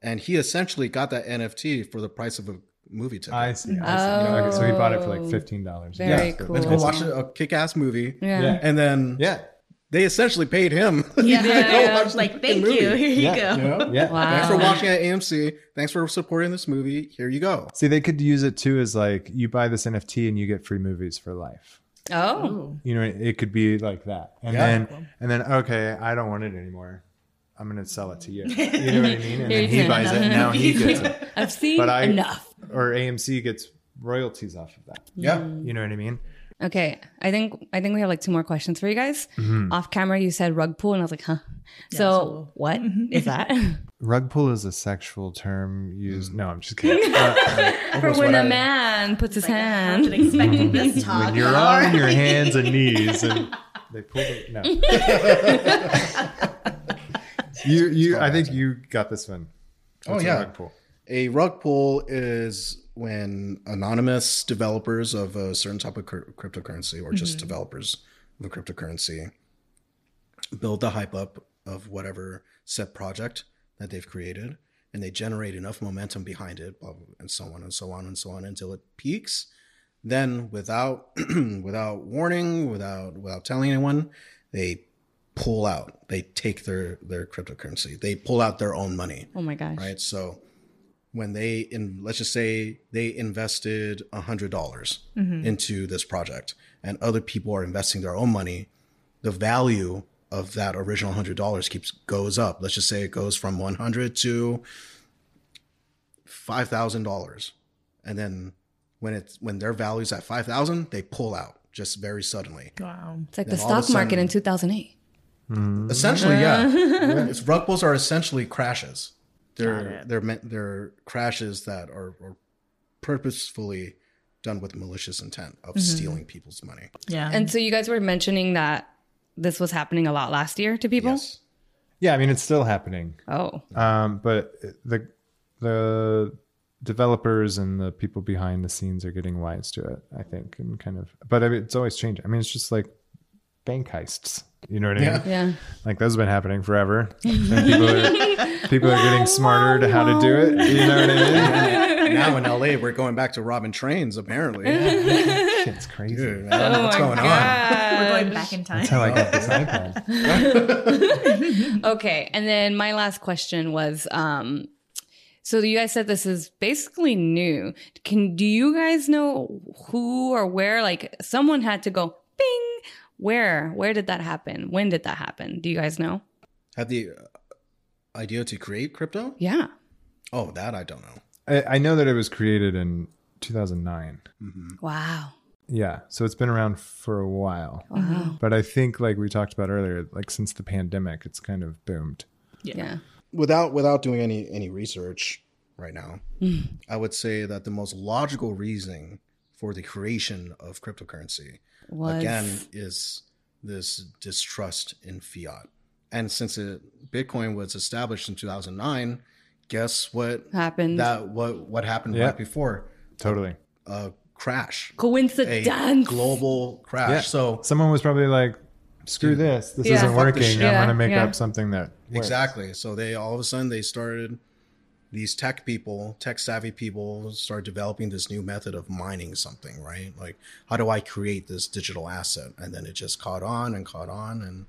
And he essentially got that N F T for the price of a movie ticket. I see. I see. Oh, you know, so he bought it for like fifteen dollars. Very yeah. cool. Let's go watch a kick-ass movie. Yeah. yeah. And then yeah. they essentially paid him. Yeah. yeah. Go like, thank movie. you. Here you yeah. go. You know? yeah. Wow. Thanks for watching at A M C. Thanks for supporting this movie. Here you go. See, they could use it too as like, you buy this N F T and you get free movies for life. Oh. Ooh. You know, it could be like that. And yeah. then, and then, okay, I don't want it anymore. I'm going to sell it to you. You know what I mean? And then he buys enough. it and now he gets it. I've seen but I, enough. Or A M C gets royalties off of that. Yeah. You know what I mean? Okay. I think I think we have like two more questions for you guys. Mm-hmm. Off camera, you said rug pull and I was like, huh? Yeah, so so what is that? Rug pull is a sexual term used. No, I'm just kidding. Uh, uh, for when a I, man puts his like hand. Expecting this talk when you're already. on your hands and knees and they pull it. No. You, you. I think you got this one. What's oh yeah, a rug pull? A rug pull is when anonymous developers of a certain type of cr- cryptocurrency, or mm-hmm. just developers of a cryptocurrency, build the hype up of whatever set project that they've created, and they generate enough momentum behind it, blah, blah, blah, and so on and so on and so on until it peaks. Then, without without warning, without without telling anyone, they pull out. They take their, their cryptocurrency. They pull out their own money. Oh my gosh. Right. So when they, in, let's just say they invested a hundred dollars mm-hmm. into this project and other people are investing their own money, the value of that original hundred dollars keeps goes up. Let's just say it goes from one hundred to five thousand dollars. And then when it's, when their value's at five thousand, they pull out just very suddenly. Wow. It's like the stock sudden, market in two thousand eight. Mm. Essentially, yeah. yeah. It's, rug pulls are essentially crashes. They're they're meant they're crashes that are, are purposefully done with malicious intent of mm-hmm. stealing people's money. Yeah. And so you guys were mentioning that this was happening a lot last year to people. Yes. Yeah, I mean it's still happening. Oh. Um, but the the developers and the people behind the scenes are getting wise to it, I think, and kind of. But I mean, it's always changing. I mean, it's just like bank heists. You know what I mean? Yeah. yeah. Like those have been happening forever. And people are, people are getting smarter to how to do it. You know what I mean? Yeah. Now in L A, we're going back to robbing trains, apparently. Yeah. Shit's crazy. Dude, I don't oh know what's going gosh. on. We're going back in time. That's how I got this iPad. Okay. And then my last question was, um, so you guys said this is basically new. Can do you guys know who or where? Like someone had to go, bing. Where? Where did that happen? When did that happen? Do you guys know? Had the idea to create crypto? Yeah. Oh, that I don't know. I, I know that it was created in two thousand nine. Mm-hmm. Wow. Yeah. So it's been around for a while. Wow. But I think like we talked about earlier, like since the pandemic, it's kind of boomed. Yeah. yeah. Without without doing any, any research right now, mm. I would say that the most logical reason for the creation of cryptocurrency Was. again is this distrust in fiat. And since it, Bitcoin was established in two thousand nine, guess what happened? That what what happened yeah. right before? Totally. A, a crash. Coincidence. A global crash. Yeah. So someone was probably like, screw dude, this. This yeah. isn't working. This yeah. I'm going to make yeah. up something that works. Exactly. So they all of a sudden they started these tech people, tech savvy people start developing this new method of mining something, right? Like, how do I create this digital asset? And then it just caught on and caught on. And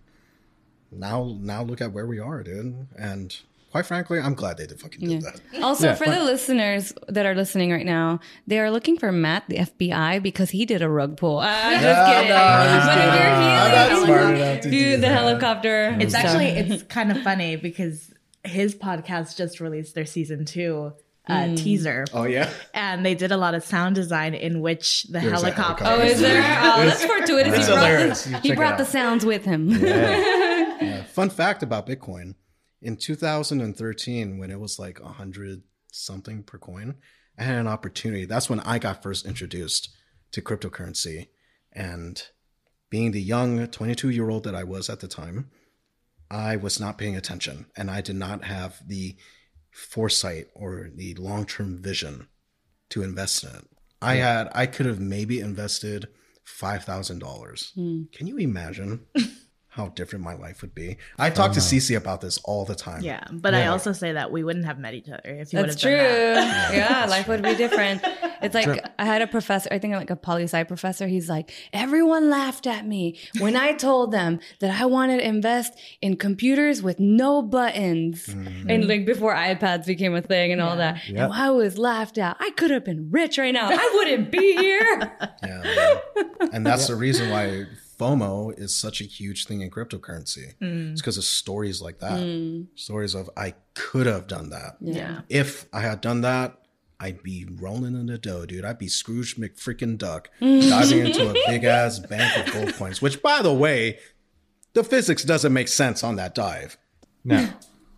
now, now look at where we are, dude. And quite frankly, I'm glad they did fucking yeah. did that. Also, yeah, for but- the listeners that are listening right now, they are looking for Matt, the F B I, because he did a rug pull. I'm just yeah, kidding. I'm not smart to do the that. helicopter. It's stuff. actually, it's kind of funny because his podcast just released their season two uh, mm. teaser. Oh, yeah. And they did a lot of sound design in which the There's helicopter. Oh, is there? Oh, that's fortuitous. He brought, the, he brought the sounds with him. Yeah. yeah. Fun fact about Bitcoin. In two thousand thirteen, when it was like one hundred something per coin, I had an opportunity. That's when I got first introduced to cryptocurrency. And being the young twenty-two-year-old that I was at the time, I was not paying attention and I did not have the foresight or the long-term vision to invest in it. I had, I could have maybe invested five thousand dollars. Mm. Can you imagine how different my life would be? I talk oh. to Cece about this all the time. Yeah. But yeah. I also say that we wouldn't have met each other if you would have done that. Yeah, yeah, that's life true. Would be different. It's like, Dr- I had a professor, I think like a poli-sci professor. He's like, everyone laughed at me when I told them that I wanted to invest in computers with no buttons. Mm-hmm. And like before iPads became a thing and yeah. all that. Yep. And I was laughed at. I could have been rich right now. I wouldn't be here. Yeah, and that's the reason why FOMO is such a huge thing in cryptocurrency. Mm. It's because of stories like that. Mm. Stories of, I could have done that. Yeah. If I had done that, I'd be rolling in the dough, dude. I'd be Scrooge McFreaking Duck diving into a big-ass bank of gold coins, which, by the way, the physics doesn't make sense on that dive. No.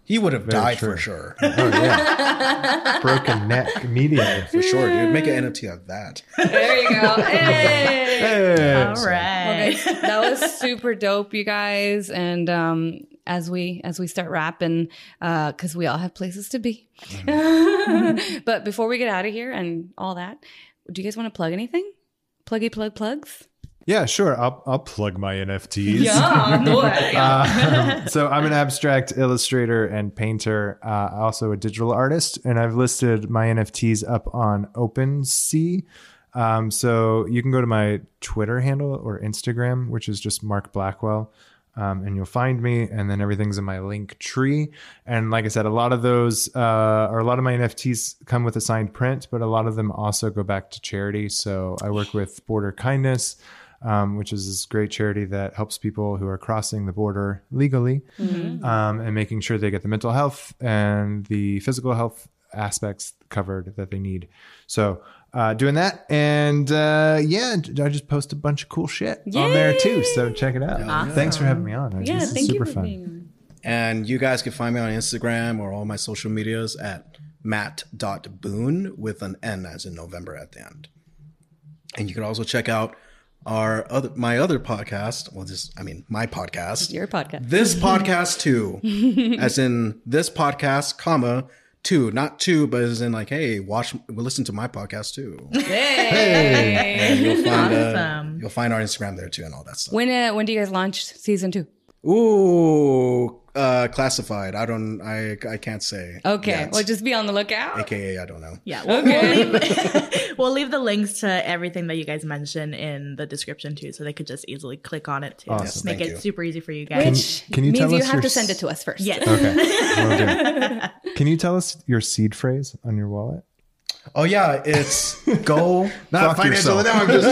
He would have Very died true. For sure. Oh, yeah. Broken neck immediately. For sure, dude. Make an N F T of that. There you go. Hey! hey. All so. Right. Okay. That was super dope, you guys. And um, as we as we start rapping, because uh, we all have places to be. Mm-hmm. But before we get out of here and all that, do you guys want to plug anything? Pluggy plug plugs? Yeah, sure. I'll I'll plug my N F Ts. Yeah, boy. uh, so I'm an abstract illustrator and painter, uh, also a digital artist, and I've listed my N F Ts up on OpenSea. Um, so you can go to my Twitter handle or Instagram, which is just Mark Blackwell, um, and you'll find me. And then everything's in my link tree. And like I said, a lot of those, uh, or a lot of my N F Ts come with a signed print, but a lot of them also go back to charity. So I work with Border Kindness. Um, which is this great charity that helps people who are crossing the border legally, mm-hmm. um, and making sure they get the mental health and the physical health aspects covered that they need. So uh, doing that. And uh, yeah, I just post a bunch of cool shit Yay! On there too. So check it out. Awesome. Thanks for having me on. Yeah, this thank is super you for fun. Being on. And you guys can find me on Instagram or all my social medias at matt dot boon with an N as in November at the end. And you can also check out Our other, my other podcast, well, this, I mean, my podcast, your podcast, this podcast too, as in this podcast, comma, two, not two, but as in like, hey, watch, listen to my podcast too. Hey, hey. And you'll find, awesome. uh, you'll find our Instagram there too and all that stuff. When, uh, when do you guys launch season two? Ooh, uh, classified. I don't, I I can't say. Okay. Yet. Well, just be on the lookout. A K A, I don't know. Yeah. We'll, okay. we'll, leave, we'll leave the links to everything that you guys mentioned in the description too. So they could just easily click on it to awesome. Yes, make it you. Super easy for you guys. Which can, can you means tell you us have your... to send it to us first. Yes. Okay. Well, can you tell us your seed phrase on your wallet? Oh yeah. It's go not fuck yourself. Now I'm just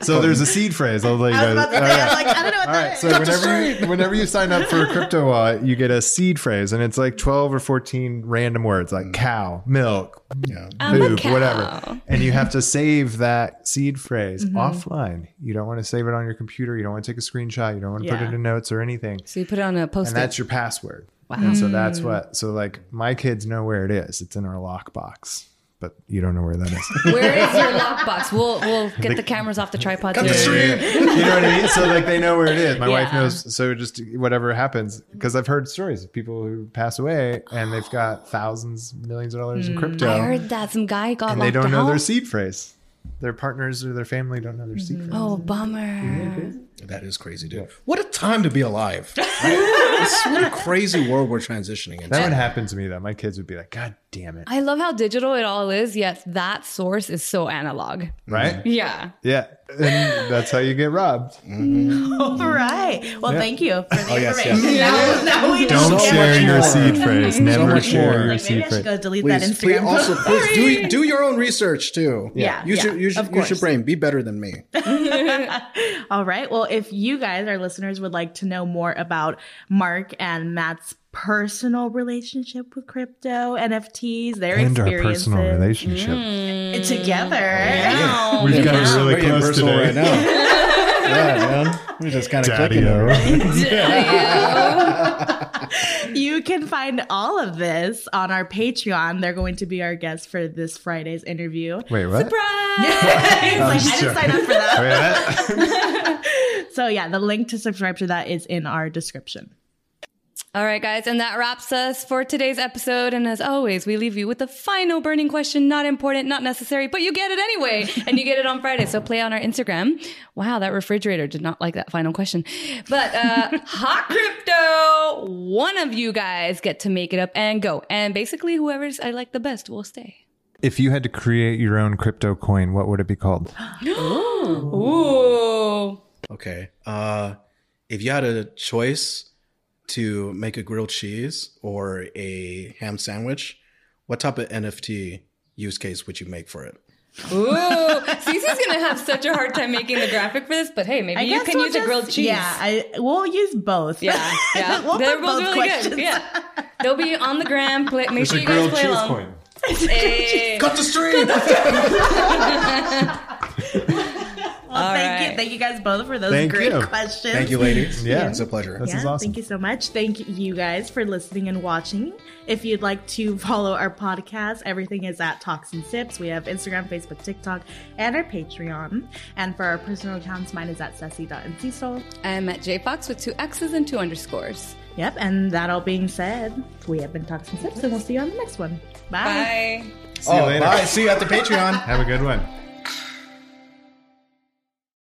So there's a seed phrase. I'll let you guys. I, right. like, I don't know what All that right. is. So whenever you, whenever you sign up for a crypto wallet, you get a seed phrase, and it's like twelve or fourteen random words, like cow, milk, yeah. boob, whatever. And you have to save that seed phrase mm-hmm. offline. You don't want to save it on your computer. You don't want to take a screenshot. You don't want to yeah. put it in notes or anything. So you put it on a post-it. And that's your password. Wow. And so that's what. So like my kids know where it is. It's in our lockbox. But you don't know where that is. Where is your lockbox? We'll we'll get the, the cameras off the tripod. Cut the stream. You know what I mean? So like they know where it is. My yeah. wife knows. So just whatever happens, because I've heard stories of people who pass away and they've got thousands, millions of dollars mm. in crypto. I heard that some guy got and locked out. And they don't know out. Their seed phrase. Their partners or their family don't know their mm-hmm. seed phrase. Oh, bummer. Mm-hmm. That is crazy, dude. What a time to be alive. Right? What a crazy world we're transitionning into. That would happen to me, though. My kids would be like, God damn it. I love how digital it all is, yet that source is so analog. Right? Yeah. Yeah. And that's how you get robbed. Mm-hmm. All right. Well, yeah. thank you for the oh, information. Yes, yes. Now, now we don't know share your seed phrase. Never share your seed phrase. Maybe I should go delete please, that Instagram. Please, also, please do, do your own research, too. Yeah. yeah. Use, yeah your, use, use your brain. Be better than me. All right. Well, if you guys, our listeners, would like to know more about Mark and Matt's personal relationship with crypto, N F Ts, their and experiences. And our personal relationship. Mm. Together. Yeah. We've yeah. got really We're close today. Right now. Yeah, man. We're just kind of clicking over. You can find all of this on our Patreon. They're going to be our guests for this Friday's interview. Wait, what? Surprise! No, like, I didn't sign up for that. So yeah, the link to subscribe to that is in our description. All right, guys. And that wraps us for today's episode. And as always, we leave you with the final burning question. Not important, not necessary, but you get it anyway. And you get it on Friday. So play on our Instagram. Wow, that refrigerator did not like that final question. But uh, hot crypto, one of you guys get to make it up and go. And basically, whoever's I like the best will stay. If you had to create your own crypto coin, what would it be called? Ooh. Okay. Uh, if you had a choice to make a grilled cheese or a ham sandwich, what type of N F T use case would you make for it? Ooh, Cece's gonna have such a hard time making the graphic for this, but hey, maybe I you can we'll use just, a grilled cheese. Yeah, I, we'll use both. Yeah, yeah. We'll they're both, both really questions. Good. Yeah, they'll be on the gram. Play, make There's sure you guys play along. Coin. Hey. Cut the stream. Cut the stream. Well, All thank right. you. Thank you guys both for those thank great you. questions. Thank you, ladies. Yeah, yeah. It's a pleasure. This yeah, is awesome. Thank you so much. Thank you guys for listening and watching. If you'd like to follow our podcast, everything is at Talks and Sips. We have Instagram, Facebook, TikTok, and our Patreon. And for our personal accounts, mine is at cecy dot encizo. I'm at jayfoxx with two X's and two underscores. Yep. And that all being said, we have been Talks and Sips, and we'll see you on the next one. Bye. Bye. See oh, you later. Bye. See you at the Patreon. Have a good one.